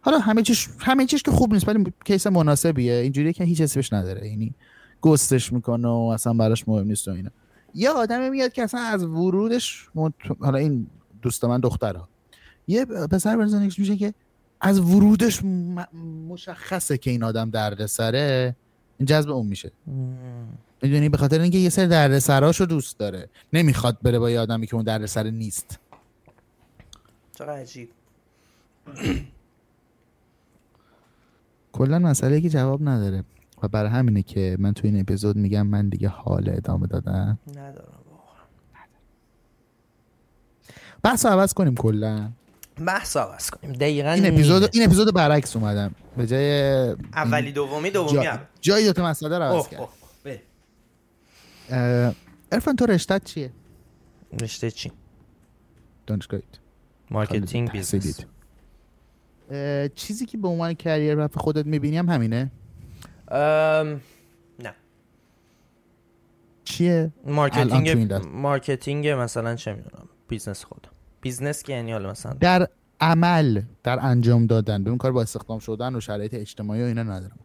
حالا همه چیش همه چیش که خوب نیست ولی کیس مناسبیه، اینجوریه که هیچ حسی بهش نداره، یعنی گستش میکنه و اصلا براش مهم نیست و اینا. یه آدمی میاد که اصلا از ورودش مت... حالا این دوست من دخترها، یه پسر برزنگش میشه که از ورودش م... مشخصه که این آدم دردسره، این جذب اون میشه. میدونی به خاطر اینکه یه سری دردسراشو دوست داره، نمیخواد بره با یه آدمی که اون دردسر نیست. چرا عجیب. کلا مسئله که جواب نداره و برای همینه که من تو این اپیزود میگم من دیگه حال ادامه دادن ندارم. بحث عوض کنیم کلا. بحث عوض کنیم. دقیقاً این اپیزود این اپیزود برعکس اومدم. به جای اولی دومی دومی هم جای دو تا مسئله رو عوض کردم. عرفان تو رشته‌ت چیه؟ رشته چی؟ دانشگاهیت. مارکتینگ بیزنس. چیزی که به عنوان کریر برای خودت میبینی هم همینه؟ ام... نه. چیه؟ مارکتینگ. مارکتینگ مثلا چه میدونم؟ بیزنس خودم. بیزنس که یعنی حالا مثلا در عمل، در انجام دادن، به اون کار با استخدام شدن و شرایط اجتماعی و اینا ندارم.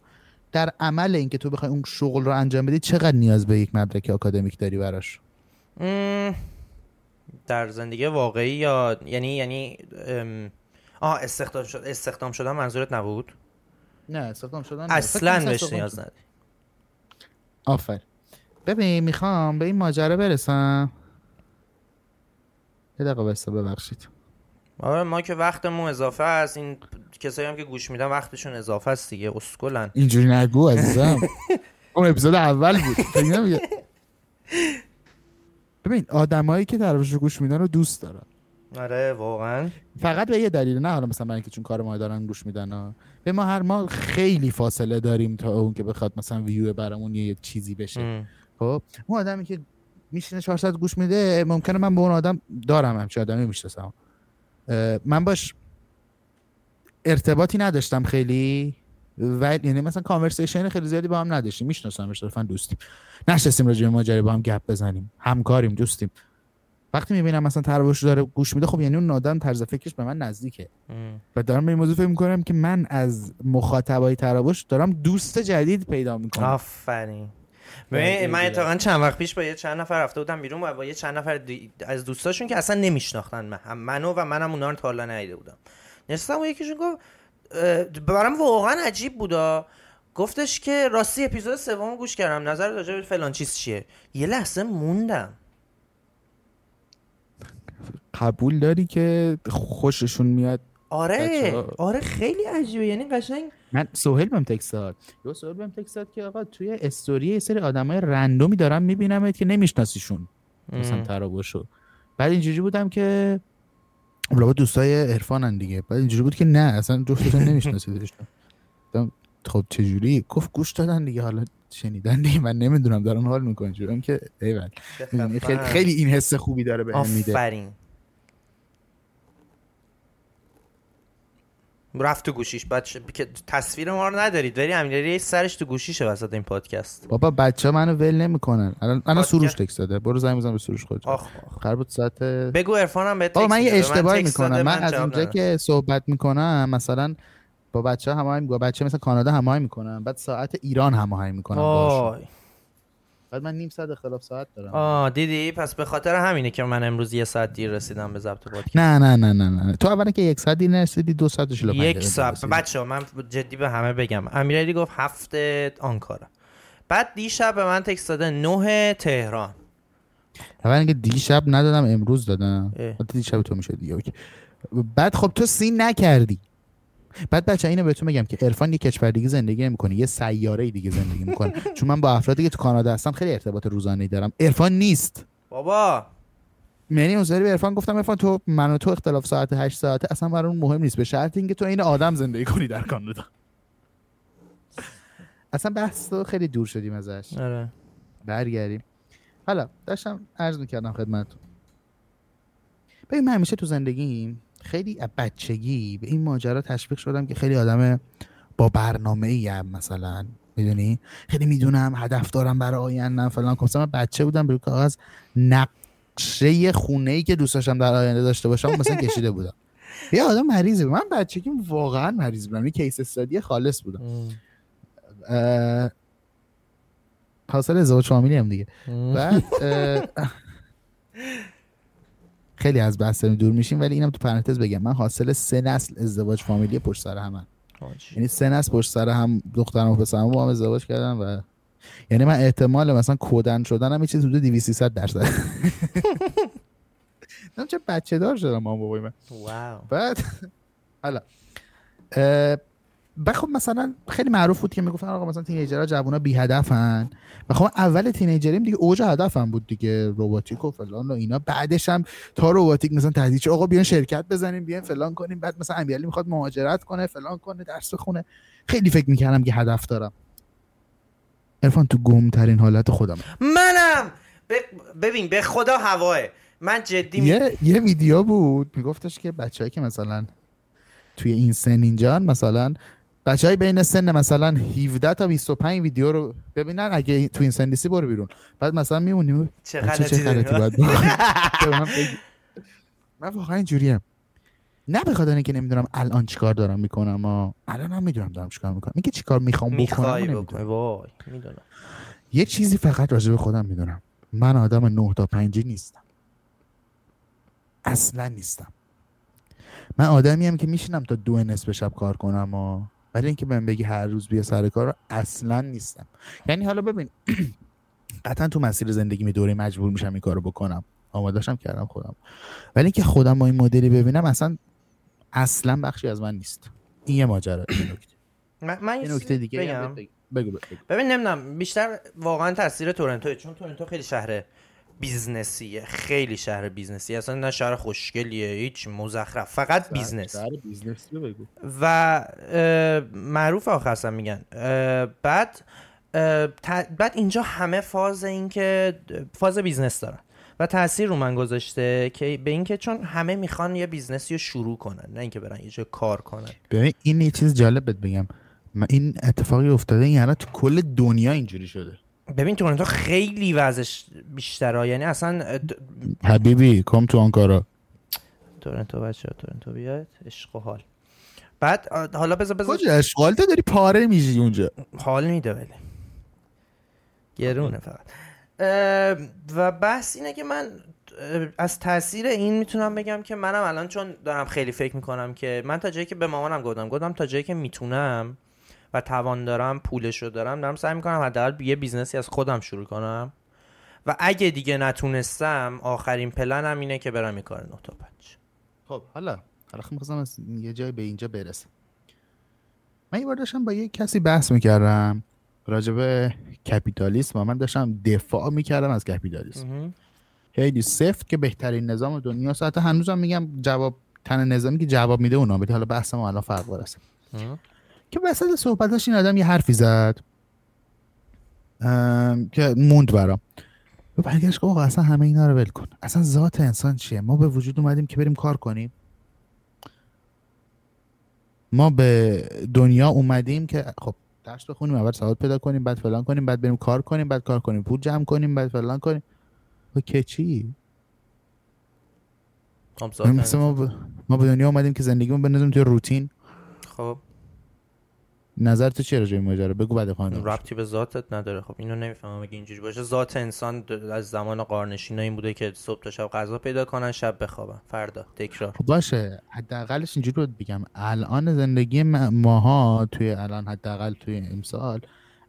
در عمل این که تو بخوای اون شغل رو انجام بدی چقدر نیاز به یک مدرک آکادمیک داری براش؟ ام... در زندگی واقعی یا یعنی یعنی ام... آه استخدام شد استخدام شدن منظورت نبود؟ نه استخدام شدن اصلا بهش نیاز نداری. آفر. ببین میخوام به این ماجرا برسم. یه دقیقه بسته ببخشید. آره ما که وقتمون اضافه است، این کسایی هم که گوش میدن وقتشون اضافه است دیگه، اسکلن. اینجوری نگو عزیزم. اون اپیزود اول بود. ببین ببین آدمایی که طرفش گوش میدن رو دوست دارن. آره واقعا. فقط به یه دلیل، نه حالا مثلا برای اینکه چون کار ما دارن گوش میدن. به ما هر ما خیلی فاصله داریم تا اون که بخواد مثلا ویو برامون یه چیزی بشه. خب اون آدمی که میشینه چهارصد گوش میده، ممکنه من با اون آدم دارم همچه آدمی میشناسم، من باش ارتباطی نداشتم خیلی، ولی یعنی مثلا کانورسیشن خیلی زیادی با هم نداشتیم، میشناسمش صرفا دوستیم، نشستیم راجع به ماجرا با هم گپ بزنیم، همکاریم، دوستیم. وقتی میبینم مثلا تراوش داره گوش میده، خب یعنی اون آدم طرز فکرش به من نزدیکه ام. و دارم به این موضوع فکر میکنم که من از مخاطبای تراوش دارم دوست جدید پیدا میکنم. آفرین. من من اتفاقا چند وقت پیش با یه چند نفر رفته بودم بیرون و با یه چند نفر دی... از دوستاشون که اصلا نمیشناختن من. منو و منم اونها رو تا حالا ندیده بودم. نشستم و یکیشون گفت برام واقعا عجیب بودا، گفتش که راستی اپیزود سومو گوش کردم، نظر راجع به فلان چیز چیه؟ یه لحظه موندم. قبول داری که خوششون میاد؟ آره آره خیلی عجیبه، یعنی قشنگ. من سهیل بهم تکست داد، یه سهیل بهم تکست داد که آقا توی استوری یه سری آدمای رندومی دارم میبینم که نمیشناسیشون، مثلا تراوشو. بعد اینجوری بودم که البته دوستای عرفانن دیگه، بعد اینجوری بود که نه اصلا جفتشون نمیشناسیدشون. گفتم خب چه جوری؟ گفت گوش دادن دیگه، حالا شنیدن دیگه، من نمیدونم دارن حال میکنن جوریام که ایول. خیلی خیلی این حس خوبی داره بهم میده. آفرین. رفت تو گوشیش بچه که تصویر ما رو ندارید، ولی امیرعلی سرش تو گوشیشه وسط این پادکست. بابا بچه منو ول نمیکنن. الان الان سروش تکست داده، برو زنگ بزن به سروش خودت. قرار بود ساعت بگو عرفانم بهت تکست. من یه اشتباه میکنم، من از اونجا که صحبت میکنم مثلا با بچه هماهنگ میگم، بچه مثلا کانادا هماهنگ میکنم، بعد ساعت ایران هماهنگ میکنم باهاش، بعد من نیم ساعت اختلاف ساعت دارم. آه دیدی، پس به خاطر همینه که من امروز یه ساعت دیر رسیدم به ضبط پادکست. نه نه نه نه نه تو اولا که یک ساعت دیر نرسیدی، دو ساعت و چهل و پنج دقیقه. یک ساعت. بچه‌ها من جدی به همه بگم، امیرعلی گفت هفته آنکارا، بعد دیشب به من تکست داده نه تهران. اولا اینکه دیشب ندادم امروز دادم، بعد دیشب تو میشه دیگه. بعد خب تو سین نکردی، بعد بچه اینو بهتون بگم که عرفان یک کشور دیگه زندگی نمی‌کنه، یه سیاره دیگه زندگی می‌کنه. چون من با افرادی که تو کانادا هستم خیلی ارتباط روزانه‌ای دارم. عرفان نیست بابا. منی اونجوری به عرفان گفتم عرفان تو من و تو اختلاف ساعت هشت ساعته اصلا برام مهم نیست، به شرط اینکه تو این آدم زندگی کنی در کانادا. اصلا بحث تو خیلی دور شدیم ازش. آره برگردیم. حالا داشتم عرض می‌کردم خدمتتون، ببین من همیشه تو زندگیم خیلی از بچگی به این ماجرا تشویق شدم که خیلی آدم با برنامه‌ای ام، مثلا میدونی خیلی میدونم هدف دارم برای آینده‌ام فلان کنم. من بچه بودم روی کاغذ نقشه خونه‌ای که دوست داشتم در آینده داشته باشم مثلا کشیده بودم. یه آدم مریضه، من بچگی واقعا مریض بودم، یه کیس استادی خالص بودم. حاصل ازدواج فامیلی هم دیگه. بعد خیلی از بحث دور میشیم، ولی اینم تو پرانتز بگم من حاصل سه نسل ازدواج فامیلی پشت سر همم، یعنی سه نسل پشت سر هم دخترم و پسرم با هم ازدواج کردن و یعنی من احتمال مثلا کودن شدنم یه چیز حدود دویست سیصد درصد. من چه بچه دار شدم مام بابای من. واو. بعد حالا بخوام مثلا خیلی معروف بود که میگفتن آقا مثلا تینیجرها جوونا بی هدفن. بخوام اول تینیجریم دیگه اوج هدفم بود دیگه رباتیک و فلان و اینا، بعدش هم تا رباتیک مثلا تهدیدش آقا بیان شرکت بزنیم بیان فلان کنیم، بعد مثلا امیرعلی میخواد مهاجرت کنه فلان کنه درس بخونه. خیلی فکر میکردم که هدف دارم. عرفان تو گم ترین حالت خودم منم ب... ببین به خدا هواه من جدی می... یه یه ویدیو بود میگفتش که بچه‌ای که مثلا توی این سن اینجان مثلا بچه های بین سن مثلا هفده تا بیست و پنج ویدیو رو ببینن، اگه تو این سن دیسی برو بیرون. بعد مثلا میمونیم چه غلطی باید بکنم. من واقعا اینجوریم، نه به خاطر اینکه نمیدونم الان چیکار دارم میکنم و الان هم میدونم دارم چیکار میکنم، اینکه چیکار میخوام بکنم وای میدونم. یه چیزی فقط راجع به خودم میدونم، من آدم نه تا پنج نیستم، اصلا نیستم. من آدمیم که میشینم تا دو نصف شب کار کنم و ولی اینکه من بگی هر روز بیا سر کار رو اصلا نیستم. یعنی حالا ببین قطعا تو مسیر زندگی می دوره مجبور میشم این کارو بکنم، آماده‌شم کردم خودم، ولی اینکه خودم با این مدلی ببینم اصلا اصلا بخشی از من نیست. این یه ماجرا. نکته من یه نکته دیگه بگم. بگو بگو. ببین نمیدونم بیشتر واقعا تاثیر تورنتو، چون تورنتو خیلی شهره بیزنسیه، خیلی شهر بیزنسیه، اصلا نه شهر خوشگلیه هیچ مزخرف، فقط بیزنس و معروف آخرش هم میگن. بعد بعد اینجا همه فاز این که فاز بیزنس دارن و تأثیر رو من گذاشته که به این که چون همه میخوان یه بیزنسی رو شروع کنن نه اینکه برن یه جا کار کنن. ببین این یه چیز جالب بهت بگم، من این اتفاقی افتاده این یعنی تو کل دنیا اینجوری شده. ببین تورنتو خیلی وضعش بیشتره، یعنی اصلا د... حبیبی کم تو آنکارا تورنتو بچه تورنتو بیاد عشق و حال. بعد حالا بذار بذار کجا عشق و حال تو داری پاره میشی اونجا حال میده ولی گرونه فقط. و بحث اینه که من از تاثیر این میتونم بگم که منم الان چون دارم خیلی فکر میکنم که من تا جایی که به مامانم گفتم گفتم تا جایی که میتونم و توان دارم پولشو دارم دارم سعی میکنم حداقل یه بیزنسی از خودم شروع کنم و اگه دیگه نتونستم آخرین پلنم اینه که برم یه کار نه تا پنج. خب حالا حالا میخواستم از یه جای به اینجا برسم. من یه بار داشتم با یه کسی بحث میکردم راجع به کپیتالیسم و من داشتم دفاع میکردم از کپیتالیسم. خیلی سفت که بهترین نظام دنیا ساعت هنوزم میگم جواب تن نظامی که جواب میده اونا، ولی حالا بحثم الان فرق برسه که وسط صحبتاش این آدم یه حرفی زد که موند برام و برگشت که آقا اصلا همه اینا رو ول کن، اصلا ذات انسان چیه؟ ما به وجود اومدیم که بریم کار کنیم، ما به دنیا اومدیم که خب درس بخونیم اول سواد پیدا کنیم بعد فلان کنیم بعد بریم کار کنیم بعد کار کنیم پول جمع کنیم بعد فلان کنیم و که چی؟ مثلا ما, ب... ما به دنیا اومدیم که زندگیمون بنظم توی روتین. خب نظر تو چیه راجع به ماجرا؟ بگو بعد خانم. ربطی به ذاتت نداره. خب اینو نمیفهمم اگه اینجوری باشه. ذات انسان از زمان قارنشینا این بوده که صبح تا شب غذا پیدا کنن شب بخوابن فردا تکرار. خب باشه حداقلش اینجوری بگم الان زندگی ماها توی الان حداقل توی امسال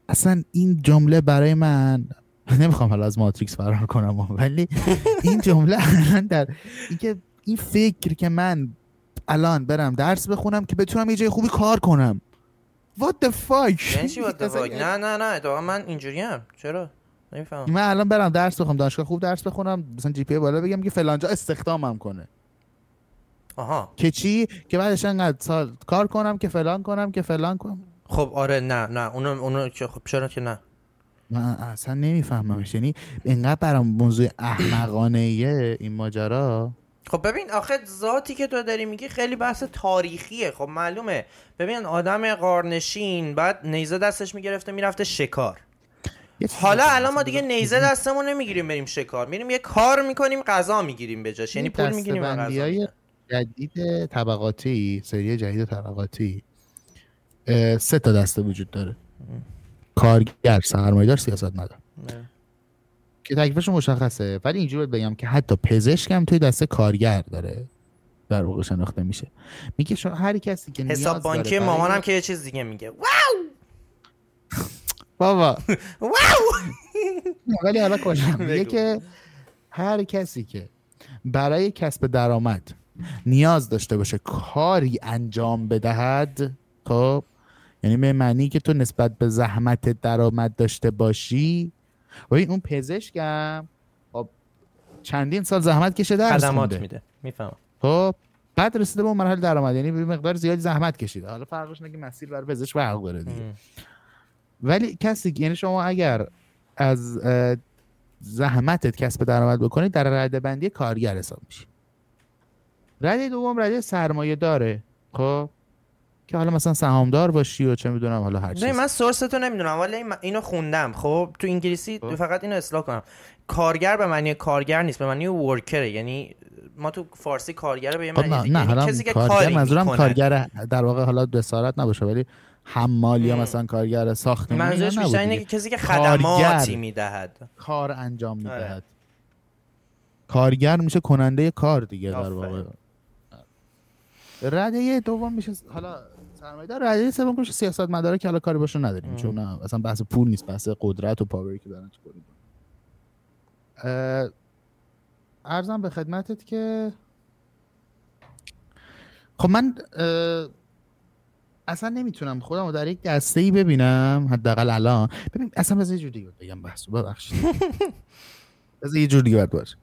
اصلا این جمله برای من نمیخوام حالا از ماتریکس فرار کنم ولی این جمله الان در اینکه این فکر که من الان برم درس بخونم که بتونم یه جای خوبی کار کنم. What the fuck؟ یعنی چی what the fuck؟ نه نه نه اتفاقا من اینجوریم. چرا؟ نمیفهمم. من الان برم درس بخونم، دانشگاه خوب درس بخونم، مثلا جی پی بالا بگم که فلانجا استخدامم کنه. آها. که چی؟ که بعدش انقدر سال کار کنم که فلان کنم که فلان کنم. خب آره نه نه اونم اونم که خب چرا که نه. من اصلا نمیفهممش، یعنی انقدر برام موضوع احمقانه این ماجرا. خب ببین آخه ذاتی که تو داری میگی خیلی بحث تاریخیه، خب معلومه. ببین آدم غارنشین بعد نیزه دستش میگرفته میرفته شکار. حالا الان ما دیگه نیزه دستمون نمیگیریم بریم شکار، میریم یه کار میکنیم غذا میگیریم به جاش، یعنی پول میگیریم و غذا میگیریم. جدید طبقاتی، سری جدید طبقاتی سه تا دسته وجود داره: کارگر، سرمایه‌دار، سیاستمدار. که تکلیفش مشخصه. ولی اینجوری بگم که حتی پزشک هم توی دسته کارگر داره در واقع شناخته میشه. میگه شما هر کسی که نیاز حساب بانکی مامانم که یه چیز دیگه میگه واو بابا واو. ولی حالا کجا میگه که هر کسی که برای کسب درآمد نیاز داشته باشه کاری انجام بدهد، خب یعنی به معنی که تو نسبت به زحمت درآمد داشته باشی. و این اون پزشکم خب چندین سال زحمت کشیده درس خدمات میده، میفهمم، خب بعد رسیده به اون مرحله درآمد، یعنی به مقدار زیادی زحمت کشیده. حالا فرقش اینه که مسیر برای پزشک فرق داره دیگه. ولی کسی یعنی شما اگر از زحمتت کسب درآمد بکنی در رده بندی کارگر حساب میشی. رده دوم رده سرمایه داره، خب که حالا مثلا سهامدار باشی و چه میدونم حالا هر چیز. نه من سورستو نمیدونم ولی اینو خوندم خب تو انگلیسی. فقط اینو اصلاح کنم، کارگر به معنی کارگر نیست، به معنی ورکره. یعنی ما تو فارسی کارگر به معنی دیگه، یعنی کسی که کاری منظورم میکنه. کارگر در واقع حالا بسارت نباشه ولی حمالی یا مثلا کارگر ساختمانی نباشه. منظورش بیشتر اینه که کسی که خدماتی میدهد، کار انجام میدهد. کارگر میشه کننده کار دیگه در واقع. رده دوم میشه حالا سرمایه‌دار، رده سوم میشه سیاستمدار که حالا کاری باشه نداریم ام. چون نه اصلا بحث پول نیست، بحث قدرت و پاوری که دارن. ا عرضم به خدمتت که خب من اصلا نمیتونم خودم رو در یک دسته‌ای ببینم حداقل الان. ببین اصلا باز یه جور دیگه بگم، بحثو ببخشید باز یه جور دیگه باشه.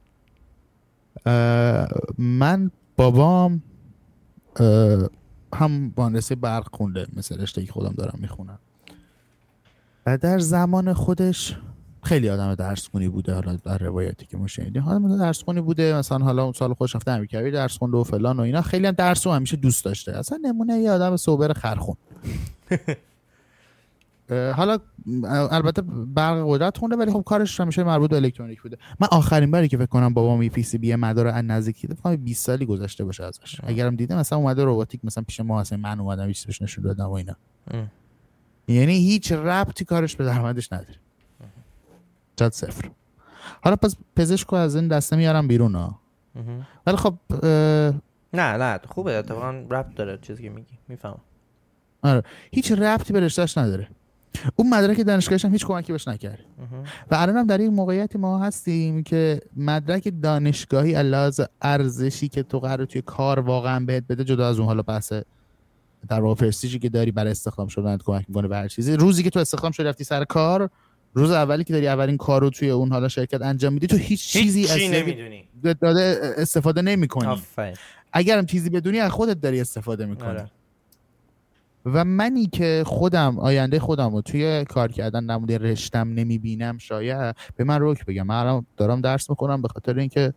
من بابام هم مهندسی برق خونده، مثل رشته که خودم دارم میخونم، و در زمان خودش خیلی آدم درس خونی بوده. حالا در روایتی که ما شنیدیم آدم درس خونی بوده، مثلا حالا اون سال خودش رفته امریکا درس خونده و فلان و اینا، خیلی هم درس رو همیشه دوست داشته. اصلا نمونه یه آدم صبر خرخون. حالا البته برق قدرت خونده ولی خب کارش همیشه مربوط به الکترونیک بوده. من آخرین باری که فکر کنم بابام یه پی سی بی مدار از نزدیک دیدم فکر کنم بیست سالی گذشته باشه ازش. اگرم دیدم مثلا اومده روباتیک مثلا پیش ما هست، من اومدم هیچ چیزش نشون دادم و اینا. ام. یعنی هیچ ربطی کارش به درآمدش نداره. صد صفر. حالا پس پزشکو از این دسته میارم بیرون ها. ولی خب اه... نه نه خوبه اتفاقا ربط داره چیزی که میگی، میفهمم. آره هیچ ربطی به رشتهش نداره. اون مدرک دانشگاهیش هم هیچ کمکی بهش نکرد. و الان هم در این موقعیت ما هستیم که مدرک دانشگاهی علاوه ارزشی که تو قراره توی کار واقعا بهت بده، جدا از اون حالا بحث در واقع پرستیجی که داری برای استخدام شدن کمک می‌کنه به هر چیزی. روزی که تو استخدام شدی رفتی سر کار، روز اولی که داری اولین کار رو توی اون حالا شرکت انجام میدی، تو هیچ چیزی از نمیدونی، داده استفاده نمی‌کنی. اگرم چیزی بدونی از خودت داری استفاده می‌کنی. و منی که خودم آینده خودم رو توی کار کردن نموده رشتم نمیبینم، شاید به من روک بگم من الان دارم درس میکنم به خاطر اینکه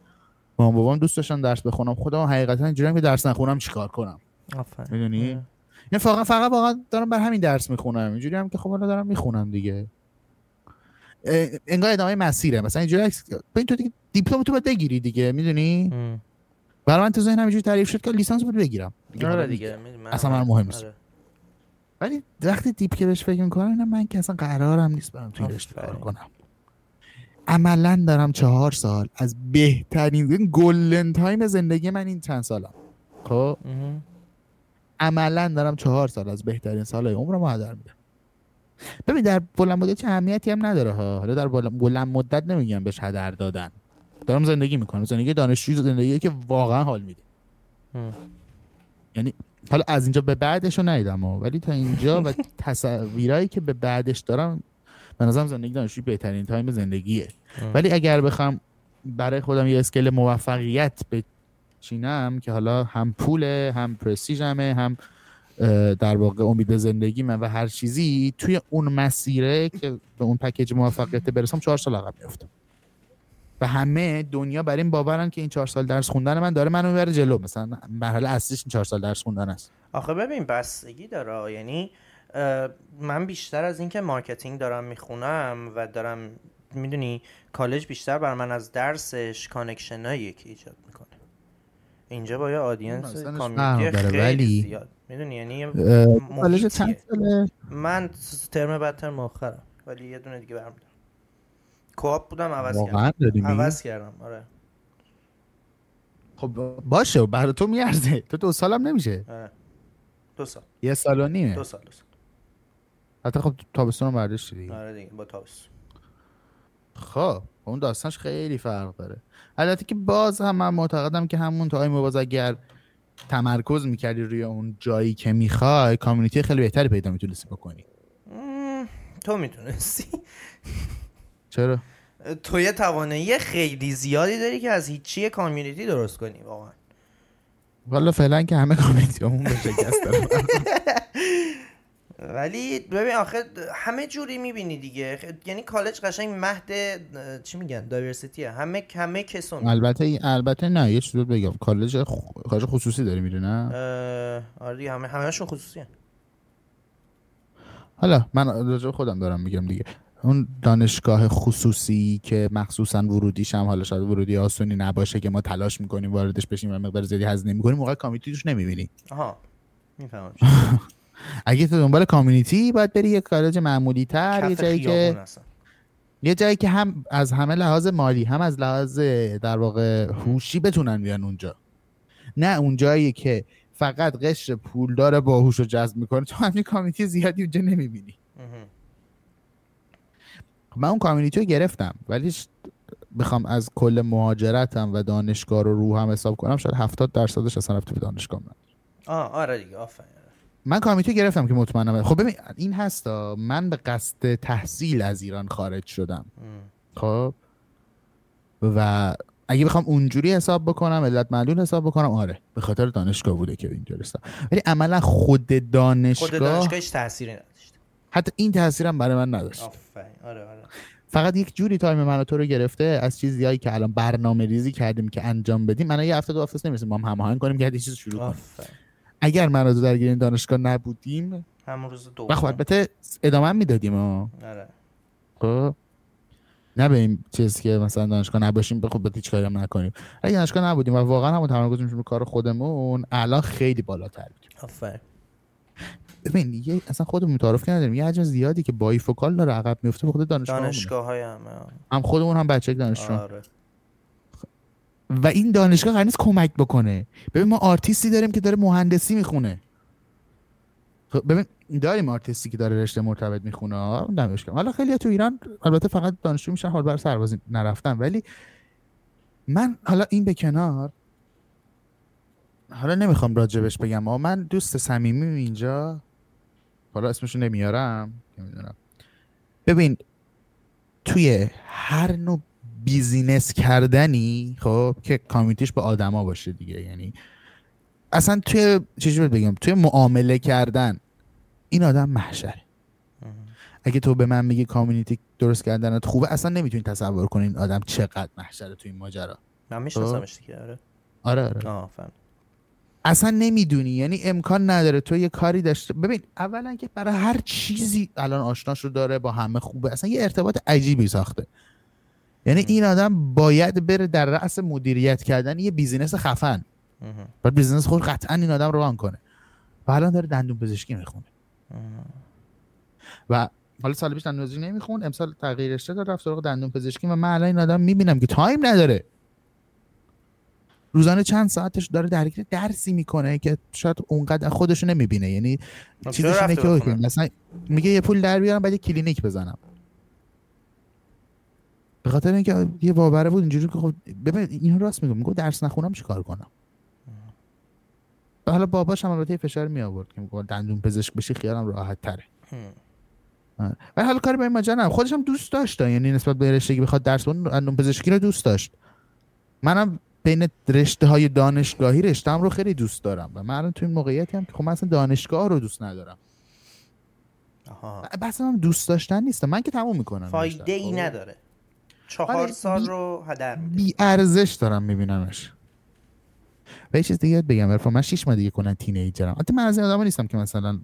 مام بابام دوست داشتن درس بخونم. خودم حقیقتا اینجوریام که درس نخونم چیکار کنم؟ آفرین. میدونی؟ نه yeah. فقط فقط واقعا دارم بر همین درس میخونم، اینجوریام که خب الان دارم میخونم دیگه. انگار ادامه مسیره. مثلا اینجوری ببین تو دیگه دیپلم تو باید بگیری دیگه، میدونی؟ برای من تو ذهنم اینجوری تعریف شد که لیسانس باید بگیرم. آره دیگه اصلا من مهم نیست. ولی وقتی دیپ که بهش فکر میکنم نه من که اصلا قرارم نیست برم توی رشته کار کنم. عملا دارم چهار سال از بهترین گلدن تایم زندگی من این چند سالم، خب عملا دارم چهار سال از بهترین سالهای عمرم رو هدر میدم. ببین در بلند مدت چه اهمیتی هم نداره ها، حالا در بلند مدت نمیگم بهش هدر دادن، دارم زندگی میکنم، زندگی دانشجویی، زندگی که واقعا حال میده. یعنی حالا از اینجا به بعدش رو ندیدم، ولی تا اینجا و تصویرایی که به بعدش دارم به نظرم زندگی دانشجویی بهترین تایم زندگیه. ولی اگر بخوام برای خودم یه اسکیل موفقیت بچینم که حالا هم پوله، هم پرستیژمه، هم در واقع امید زندگی من و هر چیزی، توی اون مسیره که به اون پکیج موفقیت برسم چهار سال عقب میافتم و همه دنیا برای این باورن که این چهار سال درس خوندن من داره منو میبره جلو، مثلا مرحله اصلیش این چهار سال درس خوندن است. آخه ببین بستگی داره، یعنی من بیشتر از این که مارکتینگ دارم میخونم و دارم میدونی کالج بیشتر بر من از درسش کانکشنایی که ایجاد میکنه اینجا با یه آدینس کامیونیتی خیلی زیاد میدونی، یعنی کالج چند ساله؟ من ترم بعد ترم آخرم، ولی یه دونه دیگه برمیدارم. کوآپ بودم عوض کردم عوض کردم آره. خب باشه برای تو میارزه، تو دو سالم نمیشه. آره دو سال یه سال و نیمه دو سال دو سال حتی. خب تابستون رو برداشتی دیگه. آره دیگه با تابستون. خب اون داستانش خیلی فرق داره. البته که باز هم من معتقدم که همون تایم باز اگر تمرکز میکردی روی اون جایی که میخوای، کامیونیتی خیلی بهتری پیدا میتونستی بکنی. مم... تو میتونستی. چرا؟ تو یه توانایی خیلی زیادی داری که از هیچی کامیونیتی درست کنی واقعا. والا فعلا که همه کامیونیتی همون به شکست دارم. ولی ببین آخه همه جوری میبینی دیگه، یعنی کالج قشنگ مهد چی میگن دایورسیتیه، همه همه کسون. البته البته نه یه چیزی بگم، کالج کالج خصوصی داری میره نه؟ آره دیگه همه همه‌شون خصوصیه. حالا من راجع به خودم دارم میگم دیگه، اون دانشگاه خصوصی که مخصوصا ورودیش هم حالا شاید ورودی آسونی نباشه که ما تلاش میکنیم واردش بشیم و مقدار زیادی هزینه میکنیم، موقع کامیتی توش نمیبینی. آها میفهمم. اگه تو دنبال کامیونیتی باید بری یه کالج معمولی تر، یه جایی که اصلا. یه جایی که هم از همه لحاظ مالی هم از لحاظ در واقع هوشی بتونن بیان اونجا، نه اون جایی که فقط قشر پولدار باهوش رو جذب میکنه. تو همین کامیونیتی زیادی اونجا نمیبینی. من اون کامیونیتی رو گرفتم، ولی بخوام از کل مهاجرتم و دانشگاه رو رو هم حساب کنم شاید هفتاد درصدش اصلا رفته به دانشگاه من. آه آره دیگه آفرین. من کامیتی گرفتم که مطمئنم. خب ببین این هستا، من به قصد تحصیل از ایران خارج شدم. خب و اگه بخوام اونجوری حساب بکنم، علت معلول حساب بکنم، آره به خاطر دانشگاه بوده که اینجوری هستم. ولی عملا خود دانشگاه خود دانشگاهش تأثیری نداشت. حتی این تأثیرم برای من نداشت. آفرین. آره آره. فقط یک جوری تایم منو تو رو گرفته از چیزایی که الان برنامه‌ریزی کردیم که انجام بدیم. من یه هفته دو هفته نمی‌رسیم ما هم هماهنگ کنیم که یه چیز شروع کنیم. آفرین. اگر من روز درگیر این دانشگاه نبودیم همون روز دوم بخو البته ادامه میدادیم. آره خب نه به این چیز که مثلا دانشگاه نباشیم بخو به هیچ کاری هم نکنیم. اگه دانشگاه نبودیم و واقعا همون تمرکزمون روی کار خودمون الان خیلی بالاتر بود. آفر ببین یه اصلا خودمون تعارف کردیم یه حجم زیادی که با ایفوکال داره عقب میفته خود دانشگاه دانشگاه‌های هم هم خودمون هم بچه‌ک دانشجو. آره. و این دانشگاه قرار نیست کمک بکنه. ببین ما آرتیستی داریم که داره مهندسی میخونه. خب ببین داریم آرتیستی که داره رشته مرتبط میخونه نمیشه. حالا خیلی تو ایران البته فقط دانشجو میشن حال بر سربازی نرفتن، ولی من حالا این به کنار، حالا نمیخوام راجبش بگم، اما من دوست صمیمی اینجا حالا اسمشو نمیارم نمیدونم. ببین توی هر نوع بیزینس کردنی خب که کامیونیتیش به آدما باشه دیگه، یعنی اصلا توی چجوری بگم توی معامله کردن این آدم محشره. اگه تو به من میگی کامیونیتی درست کردنت خوبه، اصلا نمیتونی تصور کنی این آدم چقدر محشره توی این ماجرا. من میشناسمش دیگه. آره آره آره آه فهم. اصلا نمیدونی، یعنی امکان نداره تو یه کاری داشته. ببین اولا که برای هر چیزی الان آشناشو داره، با همه خوبه، اصلا یه ارتباط عجیبی ساخته. یعنی این آدم باید بره در رأس مدیریت کردن یه بیزینس خفن، باید بیزینس خود قطعا این آدم رو ران کنه و الان داره دندون پزشکی میخونه و حالا سال پیش دندون پزشکی نمیخون، امسال تغییر رشته داد رفت سراغ دندون پزشکی و من الان این آدم میبینم که تایم نداره، روزانه چند ساعتش داره درگیر درسی میکنه که شاید اونقدر خودشو نمیبینه. یعنی چیزش اینه که مثلا میگه یه پول در بیارم بعد یه کلینیک بزنم، به خاطر اینکه یه باوره بود اینجوری که خب ببین اینو راست میگم، میگم درس نخونم چیکار کنم؟ حالا باباش هم البته فشار می آورد که میگه دندون پزشک بشی خیالم راحت تره. ولی حالا کاری به این ماجرا ندارم، خودش هم دوست داشت، یعنی نسبت به رشته که بخواد درس بخونه دندون پزشکی رو دوست داشت. منم بین رشته های دانشگاهی رشته‌ام رو خیلی دوست دارم و من الان تو این موقعیتی هم که خب من اصلا دانشگاه رو دوست ندارم. آها. اصلا هم دوست داشتن نیست. من که تموم میکنم. فایده ای نداره. چهار سال بی... رو هدر میده. بی ارزش دارم میبینمش. و یه چیز دیگه بگم، عرفان من شش ماه دیگه کنن تینیجرم. البته من از این آدما نیستم که مثلا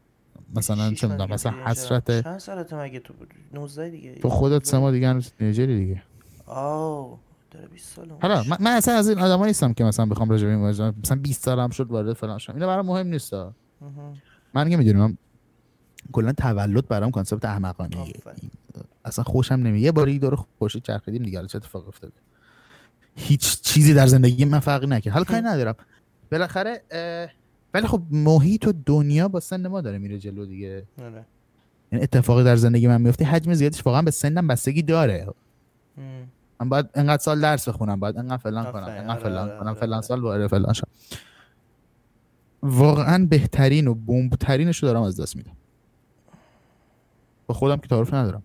مثلا چه میدونم مثلا حسرت چند سالته مگه تو نوزده دیگه تو خودت سه ماه دیگه هنوز تینیجری دیگه. آو داره بیست سالم. حالا من, من اصلا از این آدما نیستم که مثلا بخوام راجع به این واژه مثلا بیست سالم شد وارد فلان شدم. اینا برام مهم نیستا. من که میدونم کلا تولد برام کانسپت احمقانه، اصلا خوشم نمیاد. یه باری دور خوشی چرخیدیم دیگه، چه اتفاق افتاده؟ هیچ چیزی در زندگی من فرقی نکرد. حالا کاری ندارم بالاخره، ولی خب محیط و دنیا با سن ما داره میره جلو دیگه. آره، یعنی اتفاقی در زندگی من میفته حجم زیادش واقعا به سنم بستگی داره. ام. من باید انقدر سال درس بخونم، باید انقدر فلان کنم، انقدر فلان کنم، فلان سال وارد فلان شم. واقعا بهترین و بمب ترینشو دارم از دست میدم. با خودم که تعارف ندارم.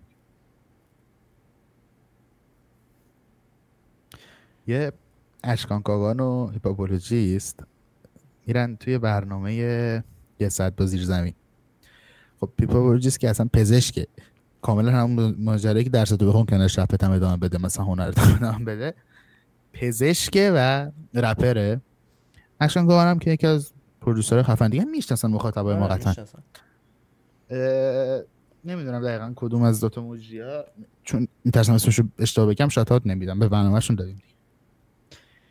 یه اشکانکاگان و هیپاپولوژیست میرن توی برنامه یه ساعت با زیر زمین. خب هیپاپولوژیست که اصلا پزشکه، کاملا هم ماجرایی که درس تو بخون کنارش رپتم ادامه بده، مثلا هنر ادامه بده، پزشکه و رپره. اشکانکاگان هم که یکی از پرودوسرهای خفن دیگه، میشناسن مخاطبای ما قطعا. نمیدونم دقیقاً کدوم از دوتا موجی‌ها، چون میترسم اسمشو اشتباه بگم شتات نمیدم، به برنامه‌شون دادیم.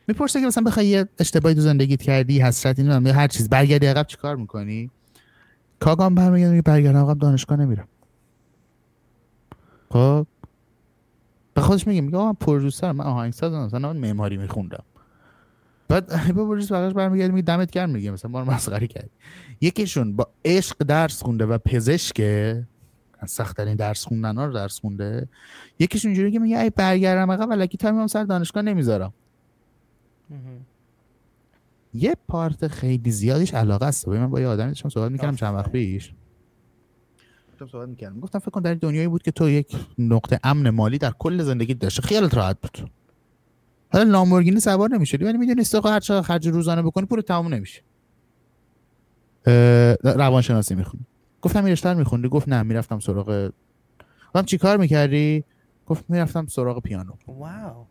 میپرسه که مثلا بخوای یه اشتباهی تو زندگیت کردی، حسرت اینو هر چیز، برگردی عقب چیکار می‌کنی؟ کاگام برمیگرده میگه برگردم عقب دانشگاه نمیرم. خب به خودش میگه میگه من پرودوسرم، من آهنگسازم، مثلا من معماری می‌خوندم. بعد با پروژه واقعاش برمیگرده میگه دمت گرم، میگه مثلا ما رو مسخره کردی. یکیشون با عشق درس خونده و پزشکه، سخت‌ترین درس خوندن‌ها رو درس خونده. یکیش اونجوری که میگه ای برگردم عقب ولکی تایمم سر دانشگاه نمیذارم. یه پارت خیلی زیادیش علاقه است. من با یه آدمی داشتم صحبت می‌کردم چند وقت پیش. داشتم صحبت می‌کردم. گفتم فکر کن در دنیایی بود که تو یک نقطه امن مالی در کل زندگیت داشتی، خیالت راحت بود. حالا لامبورگینی سوار نمی‌شدی ولی می‌دونی استخ هر چقدر خرج روزانه بکنی پول تموم نمیشه. روانشناسی می‌خونی. گفتم میرشتر میخوندی؟ گفت نه میرفتم سراغ. گفتم چی کار میکردی؟ گفت میرفتم سراغ پیانو. واو.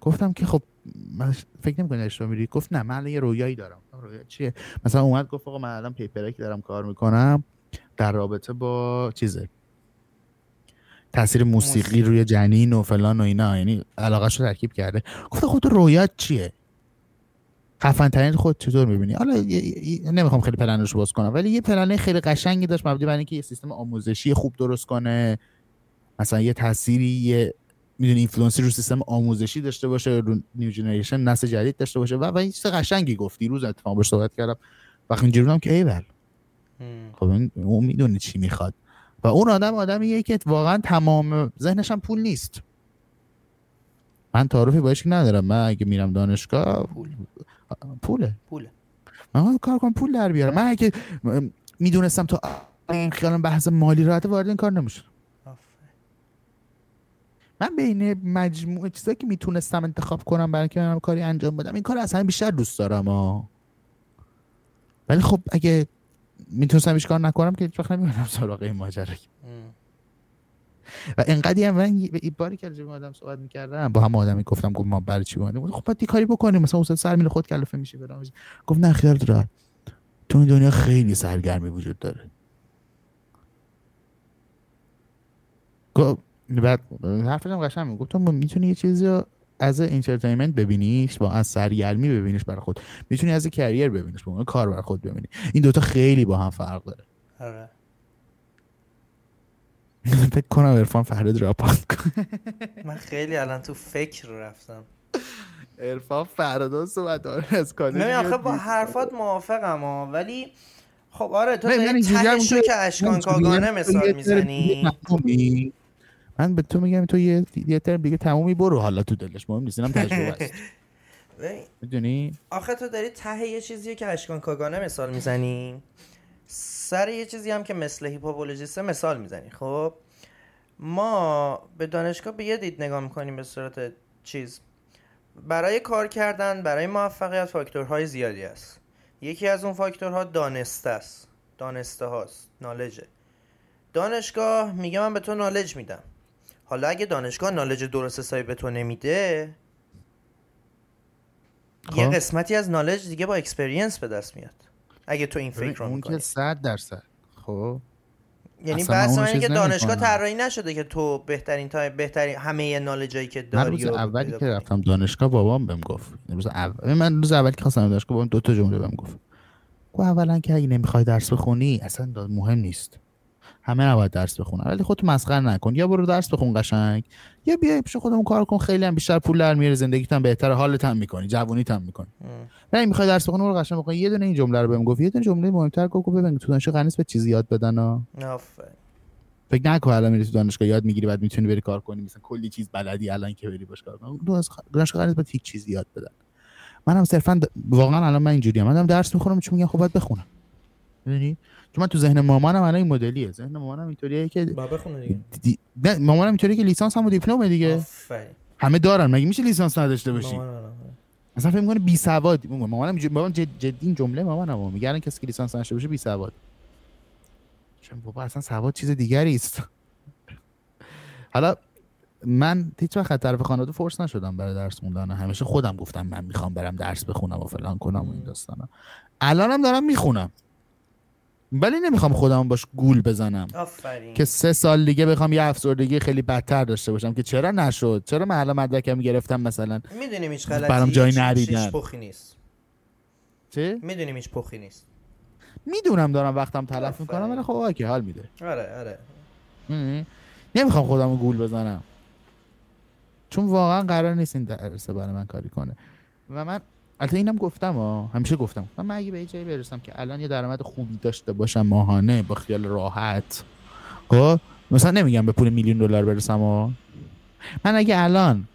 گفتم که خب من فکر نمیکنم اشتباه میری. گفت نه من الان یه رویایی دارم. رویا چیه؟ مثلا اومد گفت آقا من الان پیپرکی دارم کار میکنم در رابطه با چیزه تاثیر موسیقی, موسیقی روی جنین و فلان و اینا، یعنی علاقه‌اش رو ترکیب کرده. گفتم خب تو رویات چیه؟ خفن ترین خود چطور میبینی؟ حالا نمیخوام خیلی پلنش رو باز کنم، ولی یه پلنه خیلی قشنگی داشت مبدی بر اینکه یه سیستم آموزشی خوب درست کنه، مثلا یه تأثیری یه میدونی اینفلوئنسی رو سیستم آموزشی داشته باشه، رو نیو جنریشن نسل جدید داشته باشه و این چیز قشنگی گفت. دیروز اتفاقا باهاش صحبت کردم وقتی اینجوری بودم که ایول خب اون میدونه چی میخواد و اون آدم آدمیه که واقعا تمام ذهنش هم پول نیست. من تعارفی باش ندارم. من اگه میرم دانشگاه پول پوله پوله من کار کنم پول در بیارم. من اگه میدونستم تو این خیالم بحث مالی راحت وارد این کار نمیشدم. من بین مجموعه چیزایی که میتونستم انتخاب کنم برای اینکه منم کاری انجام بدم این کار اصلا بیشتر دوست دارم ها. ولی خب اگه میتونستم هیچ کار نکنم که هیچ وقت نمیرم سراغ این ماجرا. و اینقدی هم من این باری که راجع به آدم صحبت می‌کردم با هم آدمی گفتم گفت ما برای چی اومدیم؟ خب باید یه کاری بکنیم مثلا اون سر میله خود کلافه میشه برام. گفت نه خیالت راحت، تو این دنیا خیلی سرگرمی وجود داره. گفت بعد حرفش هم قشنگ بود. گفتم میتونی یه چیزی رو از اینترتینمنت ببینیش با از سرگرمی ببینیش برای خود، میتونی از کریر ببینیش با کار برای خود ببینی. این دوتا خیلی با هم فرق داره. آره فکر کنم عرفان فرهاد را پاک کنه. من خیلی الان تو فکر رفتم. عرفان فرهاد صحبت داره از کالج. نه آخه با حرفات موافقم ها، ولی خب آره تو تهشو که اشکانکاگانه مثال میزنی. من به تو میگم تو یه یه ترم دیگه تمومی برو، حالا تو دلش مهم نیست، اینم تجربه است. میدونی آخه تو داری ته یه چیزیه که اشکان کاگانه مثال میزنی، سر یه چیزی هم که مثل هیپوپولوژیسته مثال میزنی. خب ما به دانشگاه به یه دید نگاه میکنیم، به صورت چیز برای کار کردن، برای موفقیت فاکتورهای زیادی است. یکی از اون فاکتورها دانسته است، دانسته هاست، نالجه. دانشگاه میگه من به تو نالج میدم. حالا اگه دانشگاه نالج درست حسابی به تو نمیده، خب. یه قسمتی از نالج دیگه با اکسپریانس به دست میاد. اگه تو این فکر رو میکنی اون که صد درصد. خب یعنی بحث اینه که دانشگاه طراحی نشده که تو بهترین تا بهترین همه نالجایی که داری. من روز اولی که رفتم دانشگاه بابام بهم گفت، روز اول من روز اولی که خواستم دانشگاه بابام دو تا جمله بهم گفت. گفت اولا که اگه نمیخوای درس بخونی اصلا مهم نیست، همه نباید درس بخونن، ولی خودت مسخره نکن، یا برو درس بخون قشنگ، یا بیای پیش خودمون کار کن، خیلی هم بیشتر پول در میاره، زندگیت هم بهتره، حالت هم میکنی، جوونیت هم میکنی. ولی میخوای درس بخونی برو قشنگ بخون. یه دونه این جمله رو بهم گفت، یه دونه جمله مهمتر گفت ببین تو دانشگاه قنیس به چیزی یاد بدن ها. آفرین. فکر نکن الان میری تو دانشگاه یاد میگیری بعد میتونی بری کار کنی، مثلا کلی چیز بلدی الان که بری باش کار کن. تو از دانشگاه قنیس به هیچ چیزی یاد بدن. منم صرفا واقعا الان من اینجوریام، منم درس میخونم چون میگم خب باید بخونم. میدونی؟ چون من تو ذهن مامانم الان این مدلیه، ذهن مامانم اینطوریه که با بخونه دیگه دی... نه مامانم اینطوریه که لیسانس هم و دیپلم دیگه آفرین همه دارن، مگه میشه لیسانس نداشته باشی؟ اصلا فکر می‌کنه بی سواد. مامانم ج... مامانم جد... جدی این جمله مامانم میگن کسی که لیسانس نداشته باشه بی سواد. چون بابا اصلا سواد چیز دیگری است. حالا من هیچ وقت طرف خانواده فورس نشدم برای درس خوندن، همیشه خودم گفتم من میخوام برم درس بخونم و فلان کنم و این داستانا. الانم دارم میخونم ولی نمیخوام خودم باش گول بزنم. آفرین. که سه سال دیگه بخوام یه افسردگی خیلی بدتر داشته باشم که چرا نشد، چرا من حالا مدرکم گرفتم مثلا. میدونیم هیچ غلطی هیچ پخی نیست. چی؟ میدونیم هیچ پخی نیست. میدونم دارم وقتم تلف میکنم ولی خب آکی حال میده. آره آره. م- نمیخوام خودم گول بزنم چون واقعا قرار نیست این درس برای من کاری کنه. و من البته اینم گفتم ها، همیشه گفتم من اگه به یه جایی برسم که الان یه درآمد خوبی داشته باشم ماهانه با خیال راحت، خب مثلا نمیگم به پول میلیون دلار برسم ها، من اگه الان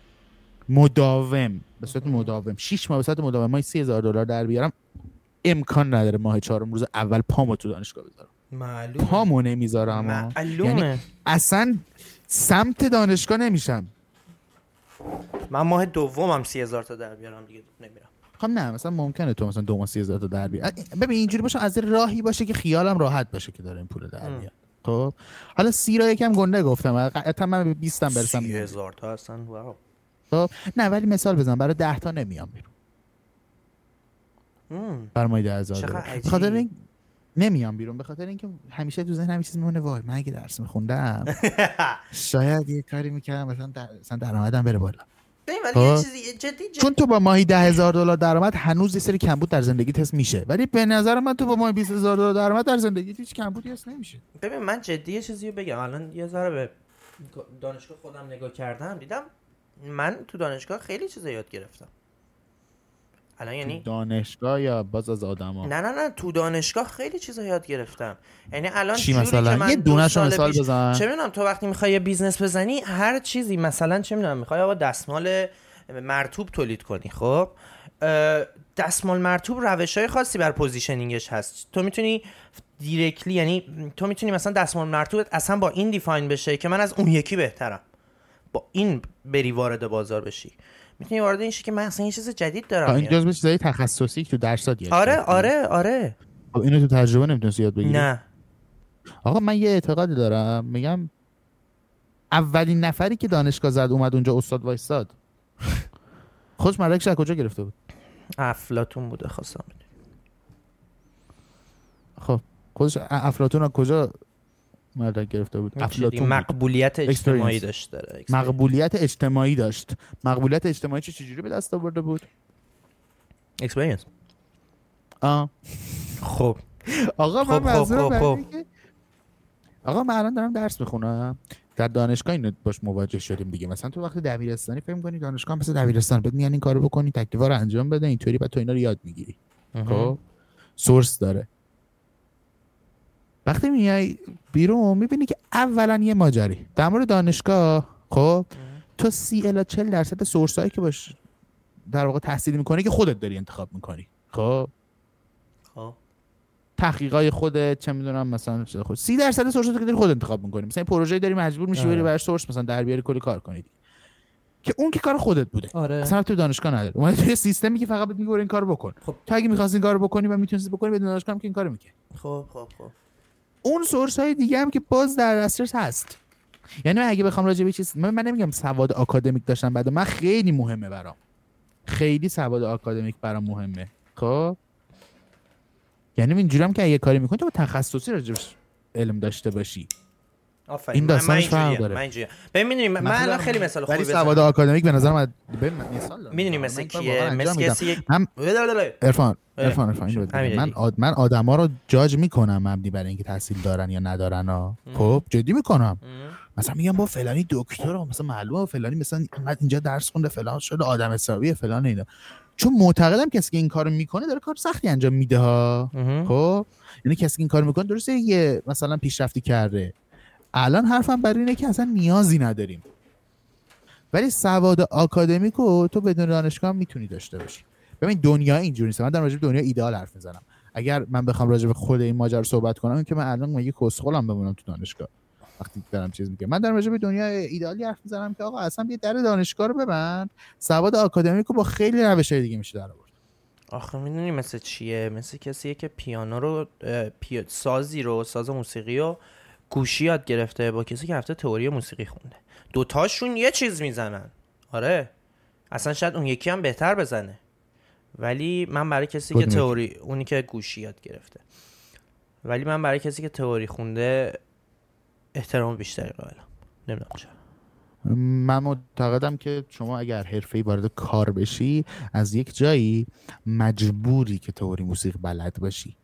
مداوم به صورت مداوم شش ماه به صورت مداوم ماهی سی هزار دلار در بیارم، امکان نداره ماه چهارم روز اول پامو تو دانشگاه بذارم. معلومه پامو نمیذارم. معلومه یعنی اصلا سمت دانشگاه نمیشم. من ماه دومم سی هزار تا در بیارم دیگه نمیرم. خب نه مثلا ممکنه تو مثلا دو ماه سی هزار تا در بیاری. ببین اینجوری باشه از راهی باشه که خیالم راحت باشه که داره این پول در میاد. خب حالا سی را یکم گنده گفتم، قطعا من به بیست هم برسم. سی هزار تا اصلا واو. خب نه ولی مثال بزنم برای ده تا نمیام بیرون. برای ده هزار به خاطر این نمیام بیرون، به خاطر اینکه همیشه تو ذهنم یه چیز میمونه، وای من اگه درس میخوندم شاید یه کاری میکردم مثلا در... مثلا درآمدم بره بالا. ولی یه چیزی جدی جدی چون تو با ماهی ده هزار دلار درآمد هنوز یه سری کمبود در زندگیت حس میشه، ولی به نظر من تو با ماهی بیست هزار دلار درآمد در زندگیت هیچ کمبودی حس نمیشه. ببین من جدی یه چیزی بگم، الان یه ذره به دانشگاه خودم نگاه کردم دیدم من تو دانشگاه خیلی چیزا یاد گرفتم الان. یعنی دانشگاه یا باز از آدما؟ نه نه نه تو دانشگاه خیلی چیزا یاد گرفتم. یعنی الان چی مثلا یه دونه‌شو مثال بیش... بزن. چه می‌دونم تو وقتی می‌خوای یه بیزنس بزنی هر چیزی، مثلا چه می‌دونم می‌خوای آقا دستمال مرطوب تولید کنی، خب دستمال مرطوب روش‌های خاصی بر پوزیشنینگش هست. تو می‌تونی دایرکتلی، یعنی تو می‌تونی مثلا دستمال مرطوبت اصلا با این دیفاین بشه که من از اون یکی بهترم، با این بری وارد بازار بشی. میتونی وارد این شی که من اصلا یه چیز جدید دارم. این جزء چیزای تخصصی که تو درسات یاد آره گرفتی. آره آره. خب اینو تو تجربه نمیتونی یاد بگیری. نه. آقا من یه اعتقادی دارم، میگم اولین نفری که دانشگاه زد اومد اونجا استاد وایساد. خودش مدرکش از کجا گرفته بود؟ افلاطون بوده خواستم بدونم. خب خودش افلاطون از کجا مدرک گرفته بود؟ افلاطون مقبولیت اجتماعی داشت. داره مقبولیت اجتماعی داشت. مقبولیت اجتماعی چه چجوری به دست آورده بود؟ اکسپریانس. آه خب آقا من منظورم اینه که آقا من الان دارم درس میخونم در دانشگاه، اینو باش مواجه شدیم دیگه. مثلا تو وقت دبیرستانی فکر می‌کنی دانشگاه مثل دبیرستان بهت میگن این کارو بکنی، تکلیفا رو انجام بده، اینطوری بعد تو اینا رو یاد میگیری. خب سورس داره. وقتی میای بیرون میبینی که اولا یه ماجری در مورد دانشگاه، خب تو سی الی چهل درصد سورسایی که باش در واقع تحصیل میکنی که خودت داری انتخاب میکنی. خب خب تحقیقای خودت، چه میدونم مثلا خود سی درصد سورس رو که داری خودت انتخاب میکنی، مثلا پروژه‌ای داری مجبور میشی بری براش سورس مثلا در بیاری کلی کار کنی که اون که کار خودت بوده. آره. اصلا تو دانشگاه نداره، اومد تو سیستمی که فقط بهت میگه این کارو بکن. خب تو اگه می‌خواستی این کارو بکنی و میتونستی بکنی بدون دانشگاه هم که این کارو میکنی. خب خب خب اون سورس‌های دیگه هم که باز در دسترس هست. یعنی من اگه بخوام راجع به چیز من, من نمیگم سواد آکادمیک داشتم بعد من خیلی مهمه برام، خیلی سواد آکادمیک برام مهمه. خب یعنی اینجوریام که اگه کاری می‌کنی تو تخصصی راجعش علم داشته باشی. آفرین. این داستان فرق داره. من اینجوریه. ببینید من الان خیلی مثال خوبی بزنم. ولی سواد آکادمیک به نظر من ببین مثال داره. می‌دونی مثلا کیه؟ مثل کسی هم عرفان عرفان عرفان من من آدما رو جاج می‌کنم مبنی بر اینکه تحصیل دارن یا ندارن ها. خب جدی می‌کنم. مثلا میگم با فلانی دکترا، مثلا معلومه فلانی مثلا اینجا درس خونده فلان شده آدم حسابیه فلان اینا. چون معتقدم کسی که این کارو میکنه داره کار سختی انجام میده ها. خب یعنی کسی که این کارو میکنه درسته یه مثلا پیشرفتی کرده. الان حرفم برای اینه که اصلا نیازی نداریم، ولی سواد آکادمیکو تو بدون دانشگاه میتونی داشته باشی. ببین دنیا اینجوری نیست. من در مورد دنیا ایدئال حرف میزنم. اگر من بخوام راجع به خود این ماجرا صحبت کنم، این که من الان میگه کسخلم بمونم تو دانشگاه وقتی دارم چیز میگم. من در مورد دنیا ایدئالی حرف میزنم که آقا اصلا یه در دانشگاه رو ببند، سواد آکادمیکو با خیلی روش‌های دیگه میشه در آورد. آخه میدونی مثل چیه؟ مثل کسیه که پیانو رو پی... سازی رو ساز موسیقی رو گوشی یاد گرفته با کسی که هفته تئوری موسیقی خونده. دوتاشون یه چیز میزنن. آره اصلا شاید اون یکی هم بهتر بزنه، ولی من برای کسی که تئوری، اونی که گوشی یاد گرفته، ولی من برای کسی که تئوری خونده احترام بیشتری قائلم. نمیدونم چرا. من معتقدم که شما اگر حرفه‌ای وارد کار بشی، از یک جایی مجبوری که تئوری موسیقی بلد باشی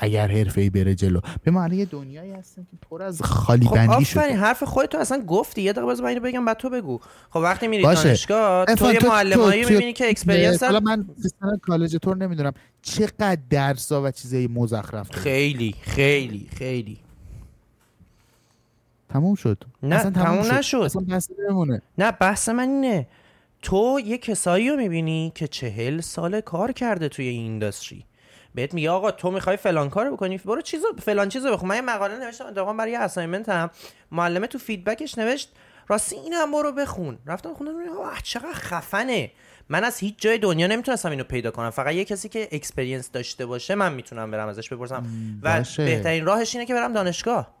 اگر حرفه‌ای بره جلو. به معنی دنیایی هستن که پر از خالی بندی شده. خب آفرین، حرف خودت تو اصلا گفتی. یه دقیقه بذار من اینو بگم بعد تو بگو. خب وقتی میری باشه. دانشگاه تو یه معلمایی می‌بینی که اکسپریانس حالا من مثلا کالج تور نمیدونم چقدر درس‌ها و چیزای مزخرف داره. خیلی خیلی خیلی تموم شد. نه اصلا تموم, تموم نشد. اصلا بحث نمونه. نه بحث من اینه تو یه کسایی رو می‌بینی که چهل سال کار کرده توی این اینداستری، بهت میگه آقا تو میخوای فلان کارو بکنی برو چیزو فلان چیزو بخون. من یه مقاله نوشتم اتفاقا برای یه اسایمنت هم، معلمه تو فیدبکش نوشت راستی اینم برو بخون. رفتم خوندم آه چقدر خفنه. من از هیچ جای دنیا نمیتونستم اینو پیدا کنم. فقط یه کسی که اکسپریانس داشته باشه من میتونم برم ازش بپرسم و بهترین راهش اینه که برم دانشگاه.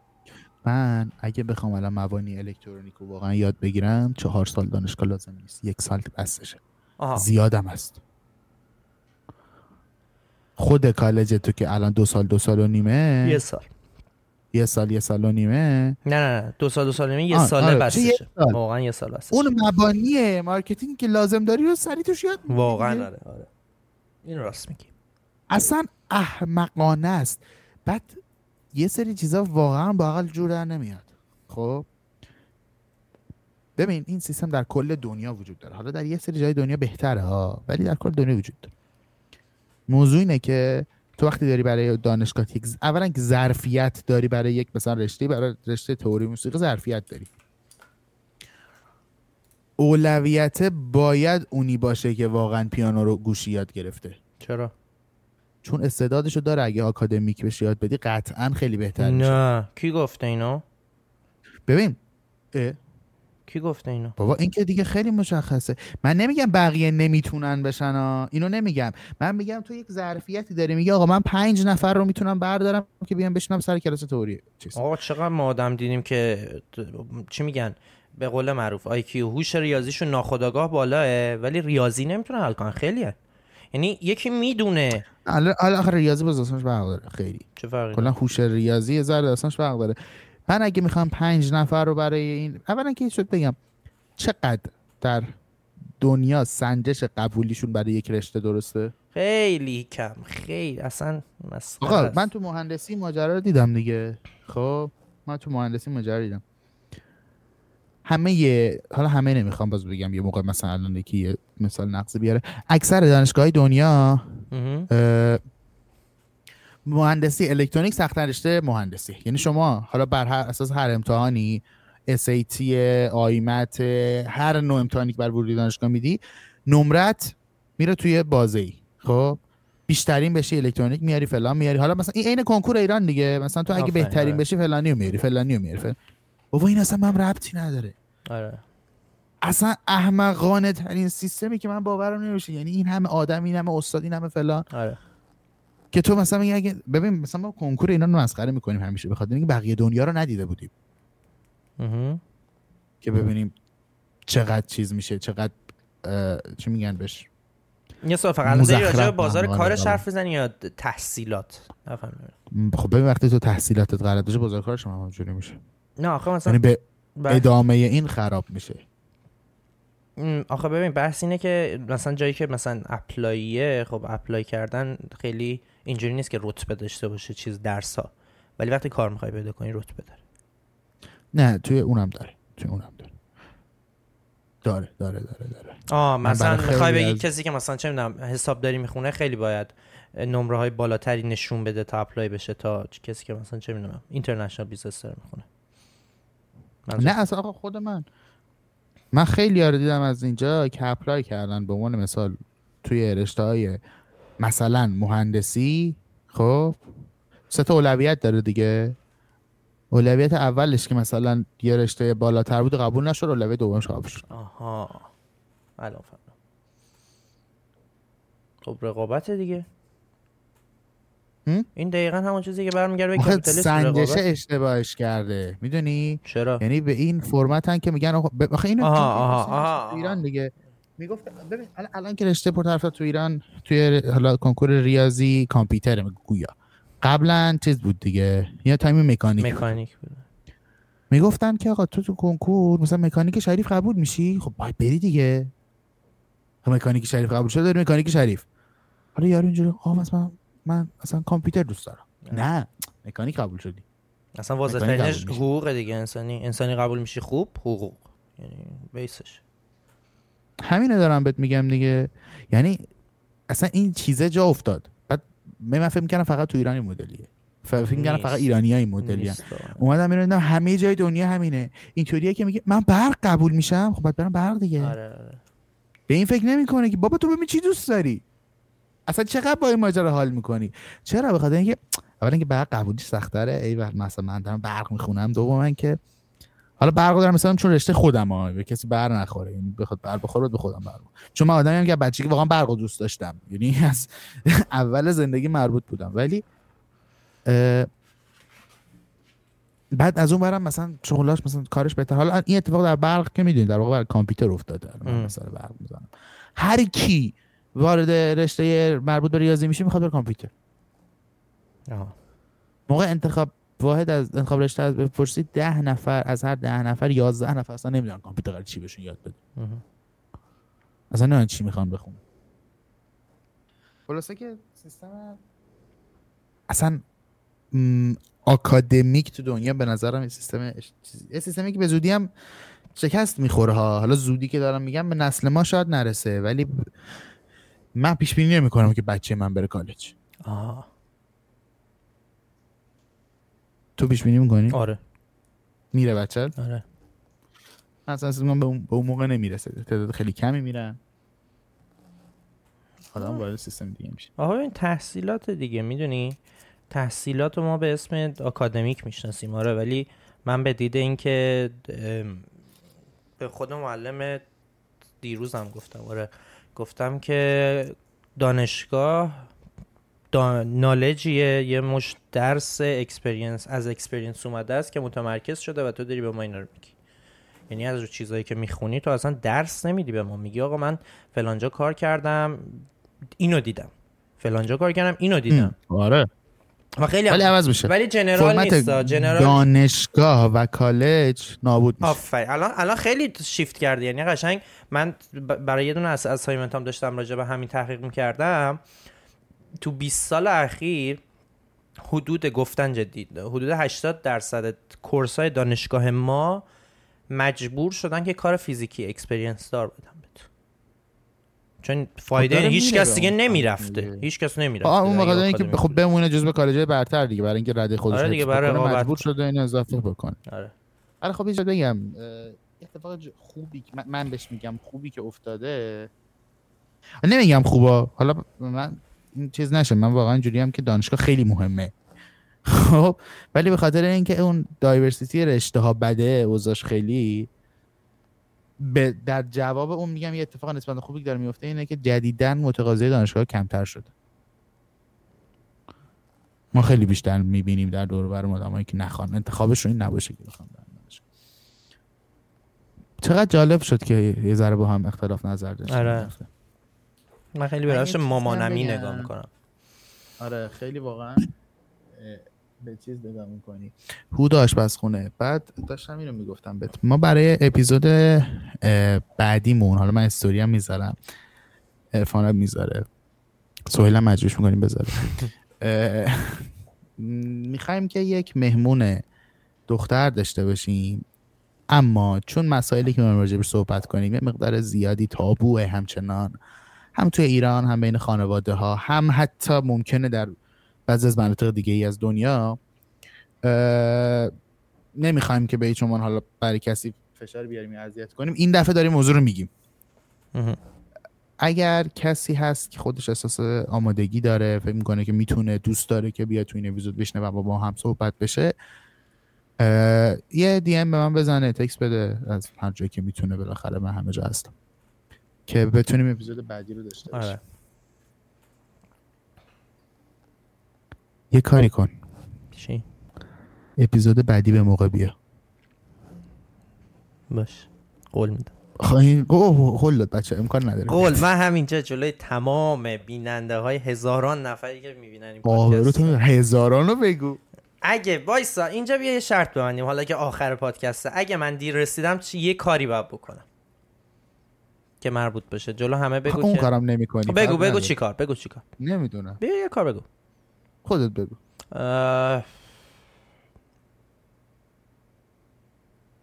من اگه بخوام الان مبانی الکترونیکو واقعا یاد بگیرم چهار سال دانشگاه لازم نیست، یک سال بسشه. زیادم هست. خود کالج تو که الان دو سال دو سال و نیمه یه سال یه سال یه سال و نیمه نه نه نه دو سال دو سال و نیمه یه ساله بسشه. واقعا یه سال بسشه. اون مبانی مارکتینگ که لازم داری رو سریع توش یاد میگیری. واقعا آره آره این راست میگی. اصلا احمقانه است. بعد یه سری چیزا واقعا با عقل جور در نمیاد. خب ببین این سیستم در کل دنیا وجود داره. حالا در یه سری جای دنیا بهتره ها، ولی در کل دنیا وجود داره. موضوع اینه که تو وقتی داری برای دانشگاه اولا که ظرفیت داری برای یک مثلا رشته، برای رشته تئوری موسیقی ظرفیت داری، اولویت باید اونی باشه که واقعا پیانو رو گوشی یاد گرفته. چرا؟ چون استعدادشو داره. اگه آکادمیک بشه یاد بدی قطعا خیلی بهتر میشه. نه کی گفته اینو؟ ببین اه کی گفته اینو؟ بابا این که دیگه خیلی مشخصه. من نمیگم بقیه نمیتونن بشن ها، اینو نمیگم. من میگم تو یک ظرفیتی داری، میگه آقا من پنج نفر رو میتونم بردارم که بیام بشینم سر کلاس تئوری چیز. آقا چقدر ما آدم دیدیم که چی میگن به قول معروف آی کیو هوش ریاضیشون ناخودآگاه بالاه، ولی ریاضی نمیتونه حل کنه. خیلیه. یعنی یکی میدونه الان آخر ریاضی باز اصلاش فرق داره. خیلی چه فرقی کلا هوش ریاضی زرد اصلاش فرق داره. من اگه میخوام پنج نفر رو برای این اولا که شد بگم چقدر در دنیا سنجش قبولیشون برای یک رشته درسته؟ خیلی کم. خیلی اصلا مسخره. آقا من تو مهندسی ماجرا رو دیدم دیگه. خب من تو مهندسی ماجرا دیدم همه یه... حالا همه نمیخوام باز بگم یه موقع مثلا الان یکی مثال نقصی بیاره. اکثر دانشگاه‌های دنیا مهندسی الکترونیک سخت‌ترین رشته مهندسی. یعنی شما حالا بر اساس هر امتحانی اس ای تی، آیمت، هر نوع امتحانی که بر ورودی دانشگاه میدی، نمرت میره توی بازه‌ای. خب بیشترین بشی الکترونیک میاری، فلان میاری. حالا مثلا این عین کنکور ایران دیگه، مثلا تو اگه بهترین بشی فلانیو میاری، فلانیو میاری. فلان. بابا این اصلا من ربطی نداره. آره. اصلا احمقانه ترین سیستمی که من باورم نمیشه، یعنی این همه آدم، این همه استاد، این همه فلان. آره. که تو مثلا اگه ببین مثلا ما کنکور ایران رو مسخره میکنیم همیشه، بخاطر اینکه بقیه دنیا رو ندیده بودیم. اها. که ببینیم چقدر چیز میشه، چقدر چی میگن بهش. یه سوال فقط از راجع بازار کارش حرف بزنی یا تحصیلات؟ نفهمیدم. خب ببین وقتی تو تحصیلاتت غلط باشه، بازار کارش هم همونجوری میشه. نه آخه مثلا یعنی به ادامه این خراب میشه. آخه ببین بحث اینه که مثلا جایی که مثلا اپلاییه، خب اپلای کردن خیلی اینجوری نیست که رتبه داشته باشه چیز درسا، ولی وقتی کار میخوای پیدا کنی رتبه داره. نه توی اونم داره، توی اونم داره. داره داره داره داره. آه مثلا میخوای بگی از... کسی که مثلا چه میدونم حسابداری میخونه خیلی باید نمره های بالاتری نشون بده تا اپلای بشه، تا کسی که مثلا چه میدونم اینترنشنال بیزنس داره میخونه. نه اصلا آقا خود من من خیلی یارو دیدم از اینجا که اپلای کردن به عنوان مثال توی رشته‌های مثلا مهندسی. خب سه تا اولویت داره دیگه. اولویت اولش که مثلا یه رشته بالاتر بود قبول نشد، اولویت دومش قبول شد. آها الان فهمیدم. خب رقابت دیگه. این دقیقاً همون چیزی که برمیگرده به کاپیتالیسم. سنجش اشتباهش کرده میدونی، چرا؟ یعنی به این فرمتن که میگن آخه ب... اینو آها آها آها ایران دیگه میگفت. ببین الان که رشته پرطرفدار تو ایران توی حالا کنکور ریاضی کامپیوتره گویا، قبلا چیز بود دیگه، یا تایم مکانیک مکانیک بود. میگفتن که آقا تو تو کنکور مثلا مکانیک شریف قبول میشی، خب باید بری دیگه. خب مکانیک شریف قبول شد، داری مکانیک شریف. حالا یارو اینجوری آقا مثلا من اصلا کامپیوتر دوست دارم. نه مکانیک قبول شدی. اصلا واضح ترینش حقوق دیگه. انسانی انسانی قبول میشی، خوب حقوق، یعنی بیسش همینه. دارم بهت میگم دیگه، یعنی اصلا این چیزه جا افتاد. من فکر می‌کردم فقط تو ایران این مدلیه، فکر می‌کردم فقط ایرانی‌ها این مدلیه. اومدم می‌بینم همه جای دنیا همینه. اینطوریه که میگه من برق قبول میشم، خب بعد برم برق دیگه. آره آره. به این فکر نمی‌کنه که بابا تو ببین چی دوست داری، اصلا چقدر با این ماجرا حال می‌کنی. چرا؟ بخاطر اینکه اولا اینکه برق قبولی سخت‌تره، ای بابا مثلا من دارم برق می‌خونم. دوم اینکه حالا برق دارم مثلا چون رشته خودمه، به کسی برق نخوره، یعنی بخواد برق بخوره به خودم برق. چون من آدمی هم که بچگی واقعا برق رو دوست داشتم، یعنی از اول زندگی مربوط بودم. ولی بعد از اون برم مثلا شغلاش مثلا کارش بهتر. حالا این اتفاق در برق که میدونید در واقع برای کامپیوتر افتاده. مثلا برق میزنم، هر کی وارد رشته مربوط به ریاضی میشه میخواد بر کامپیوتر. آه. موقع انتخاب واحد از انتخاب رشته از بپرسید، ده نفر از هر ده نفر یازده نفر اصلا نمیدونن کامپیوتر قراره چی بهشون یاد بده. اصلا نمیدونن چی میخوان بخونن. خلاصه که سیستم اصلا م... آکادمیک تو دنیا به نظرم این سیستم این سیستمی که به زودی هم شکست میخوره ها. حالا زودی که دارم میگم به نسل ما شاید نرسه، ولی من پیش بینی نمیکنم که بچه من بره کالج. آه تو پیش بینی می‌کنی؟ آره. میره بچه؟ آره. اساساً من به اون به اون موقع نمیرسه. تعداد خیلی کمی میرن. آدم وارد سیستم دیگه میشه. آها این تحصیلات دیگه، میدونی؟ تحصیلات ما به اسم آکادمیک میشناسیم آره، ولی من به دید این که به خود معلم دیروزم گفتم آره، گفتم که دانشگاه نالجیه، یه مش درس اکسپریانس از اکسپریانس اومده است که متمرکز شده و تو داری به ما اینا رو میگی. یعنی از رو چیزایی که میخونی تو اصلا درس نمیدی به ما، میگی آقا من فلانجا کار کردم اینو دیدم، فلانجا کار کردم اینو دیدم. آره و خیلی ولی عوض میشه، ولی جنرال نیستا. جنرال دانشگاه و کالج نابود میشه. آفرین. الان الان خیلی شیفت کرده، یعنی قشنگ من برای یه دونه از اسایمنتام داشتم راجع به همین تحقیق میکردم. تو بیست سال اخیر حدود گفتن جدید حدود هشتاد درصد کورسای دانشگاه ما مجبور شدن که کار فیزیکی اکسپریانس دار بدن بهت، چون فایده هیچ کس دیگه نمیرفته، هیچ کس نمیرفته. آه اون مقاله اینه که خب بمونه جزو کالج‌های برتر دیگه، برای اینکه رده خودش رو مجبور شده این اضافه بکنه. آره آره خب اجازه بگم اتفاق خوبی که من بهش میگم خوبی که افتاده، نمیگم خوبا، حالا من این چیز نشه، من واقعا اینجوری هم که دانشگاه خیلی مهمه خب، ولی به خاطر اینکه اون دایورسیتی رشته ها بده اوضاعش خیلی به در جواب اون میگم یه اتفاق نسبتا خوبی که داره میفته اینه که جدیدن متقاضی دانشگاه کمتر شده. ما خیلی بیشتر میبینیم در دور و برم آدمایی که نخوان، انتخابشون این نباشه که بخوام برن دانشگاه. چقدر جالب شد که یه ذره با هم اختلاف نظر داشتیم. آره. من خیلی براش مامانمی نگاه میکنم. آره خیلی واقعا به چیز نگاه میکنی. هود آشپزخونه. بعد داشتم اینو میگفتم بهت. ما برای اپیزود بعدیمون، حالا من استوری هم میذارم، عرفان هم میذاره، سهیل هم مجبورش میکنیم بذاره. میخوایم که یک مهمون دختر داشته باشیم، اما چون مسائلی که ما راجع بهش صحبت کنیم یه مقدار زیادی تابوه همچنان، هم توی ایران، هم بین خانواده ها، هم حتی ممکنه در بعضی از مناطق دیگه ای از دنیا، نمیخوایم که به هیچ عنوان حالا برای کسی فشار بیاریم یا اذیت کنیم. این دفعه داریم موضوع رو میگیم. اگر کسی هست که خودش احساس آمادگی داره، فکر میکنه که میتونه، دوست داره که بیاد تو این اپیزود بشنه و با هم صحبت بشه، یه دی ام به من بزنه، تکست بده از هر جایی که میتونه، بالاخره من همه جا هستم که بتونیم اپیزود بعدی رو داشته باشیم. آره. یه کاری کن. چی؟ اپیزود بعدی به موقع بیا. باش. قول میدم. خیلی قول داد بچه، امکان نداره قول. من همینجا جلوی تمام بیننده های هزاران نفری که میبینن این پادکست، هزاران رو بگو اگه وایسا اینجا بیا یه شرط ببندیم، حالا که آخر پادکسته، اگه من دیر رسیدم یه کاری باید بکنم که مربوط بشه جلو همه. بگو که اون کارم نمی کنی. بگو بگو چی کار بگو چی کار نمیدونم. بیا یه کار بگو، خودت بگو. اه...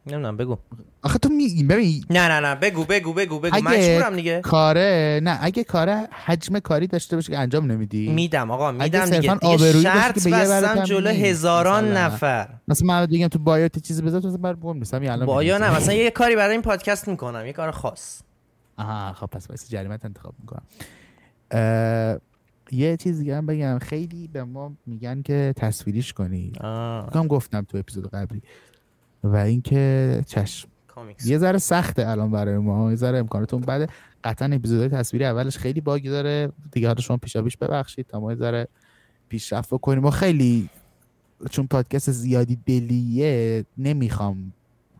نمیدونم بگو آخه تو می... ببین نه نه نه بگو بگو بگو بگو مجبورم دیگه. کاره نه، اگه کاره حجم کاری داشته باشه که انجام نمیدی، میدم آقا میدم دیگه. دیگه شرط بستم جلو هزاران نفر. مثلا من دیگه تو بایو تی چیز بذار، مثلا برام بگم مثلا الان بایو نه، مثلا یه کاری برای این پادکست میکنم، یه کار خاص. آها خب پس واسه جریمت انتخاب میکنم. اه... یه چیز دیگه هم بگم، خیلی به ما میگن که تصویریش کنی. گفتم گفتم تو اپیزود قبلی و اینکه چشم کامیکس. یه ذره سخته الان برای ما، یه ذره امکاناتون بده. قطعا اپیزودهای تصویری اولش خیلی باگ داره دیگه، حالا شما پیشاپیش ببخشید تا ما یه ذره پیشرفت کنیم. ما خیلی چون پادکست زیادی دلیه، نمیخوام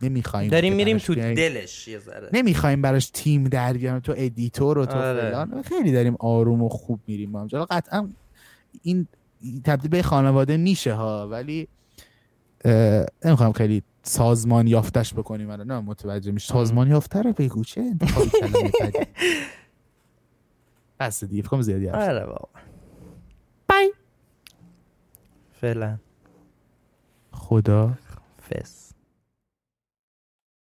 نمیخوایم داریم میریم تو دلش، یه ذره نمیخوایم براش تیم در بیاریم، تو ادیتور و تو فلان، خیلی داریم آروم و خوب میریم ما. حالا قطعا این تبدیل به خانواده میشه ها، ولی نمیخوام خیلی سازمان یافتش بکنیم. الان نه متوجه میشه سازمان یافته رو بگو چه انتخاب کلمه بدی. بس دیگه فکرم زیادی هست. آره بابا بای فعلا خدا فس.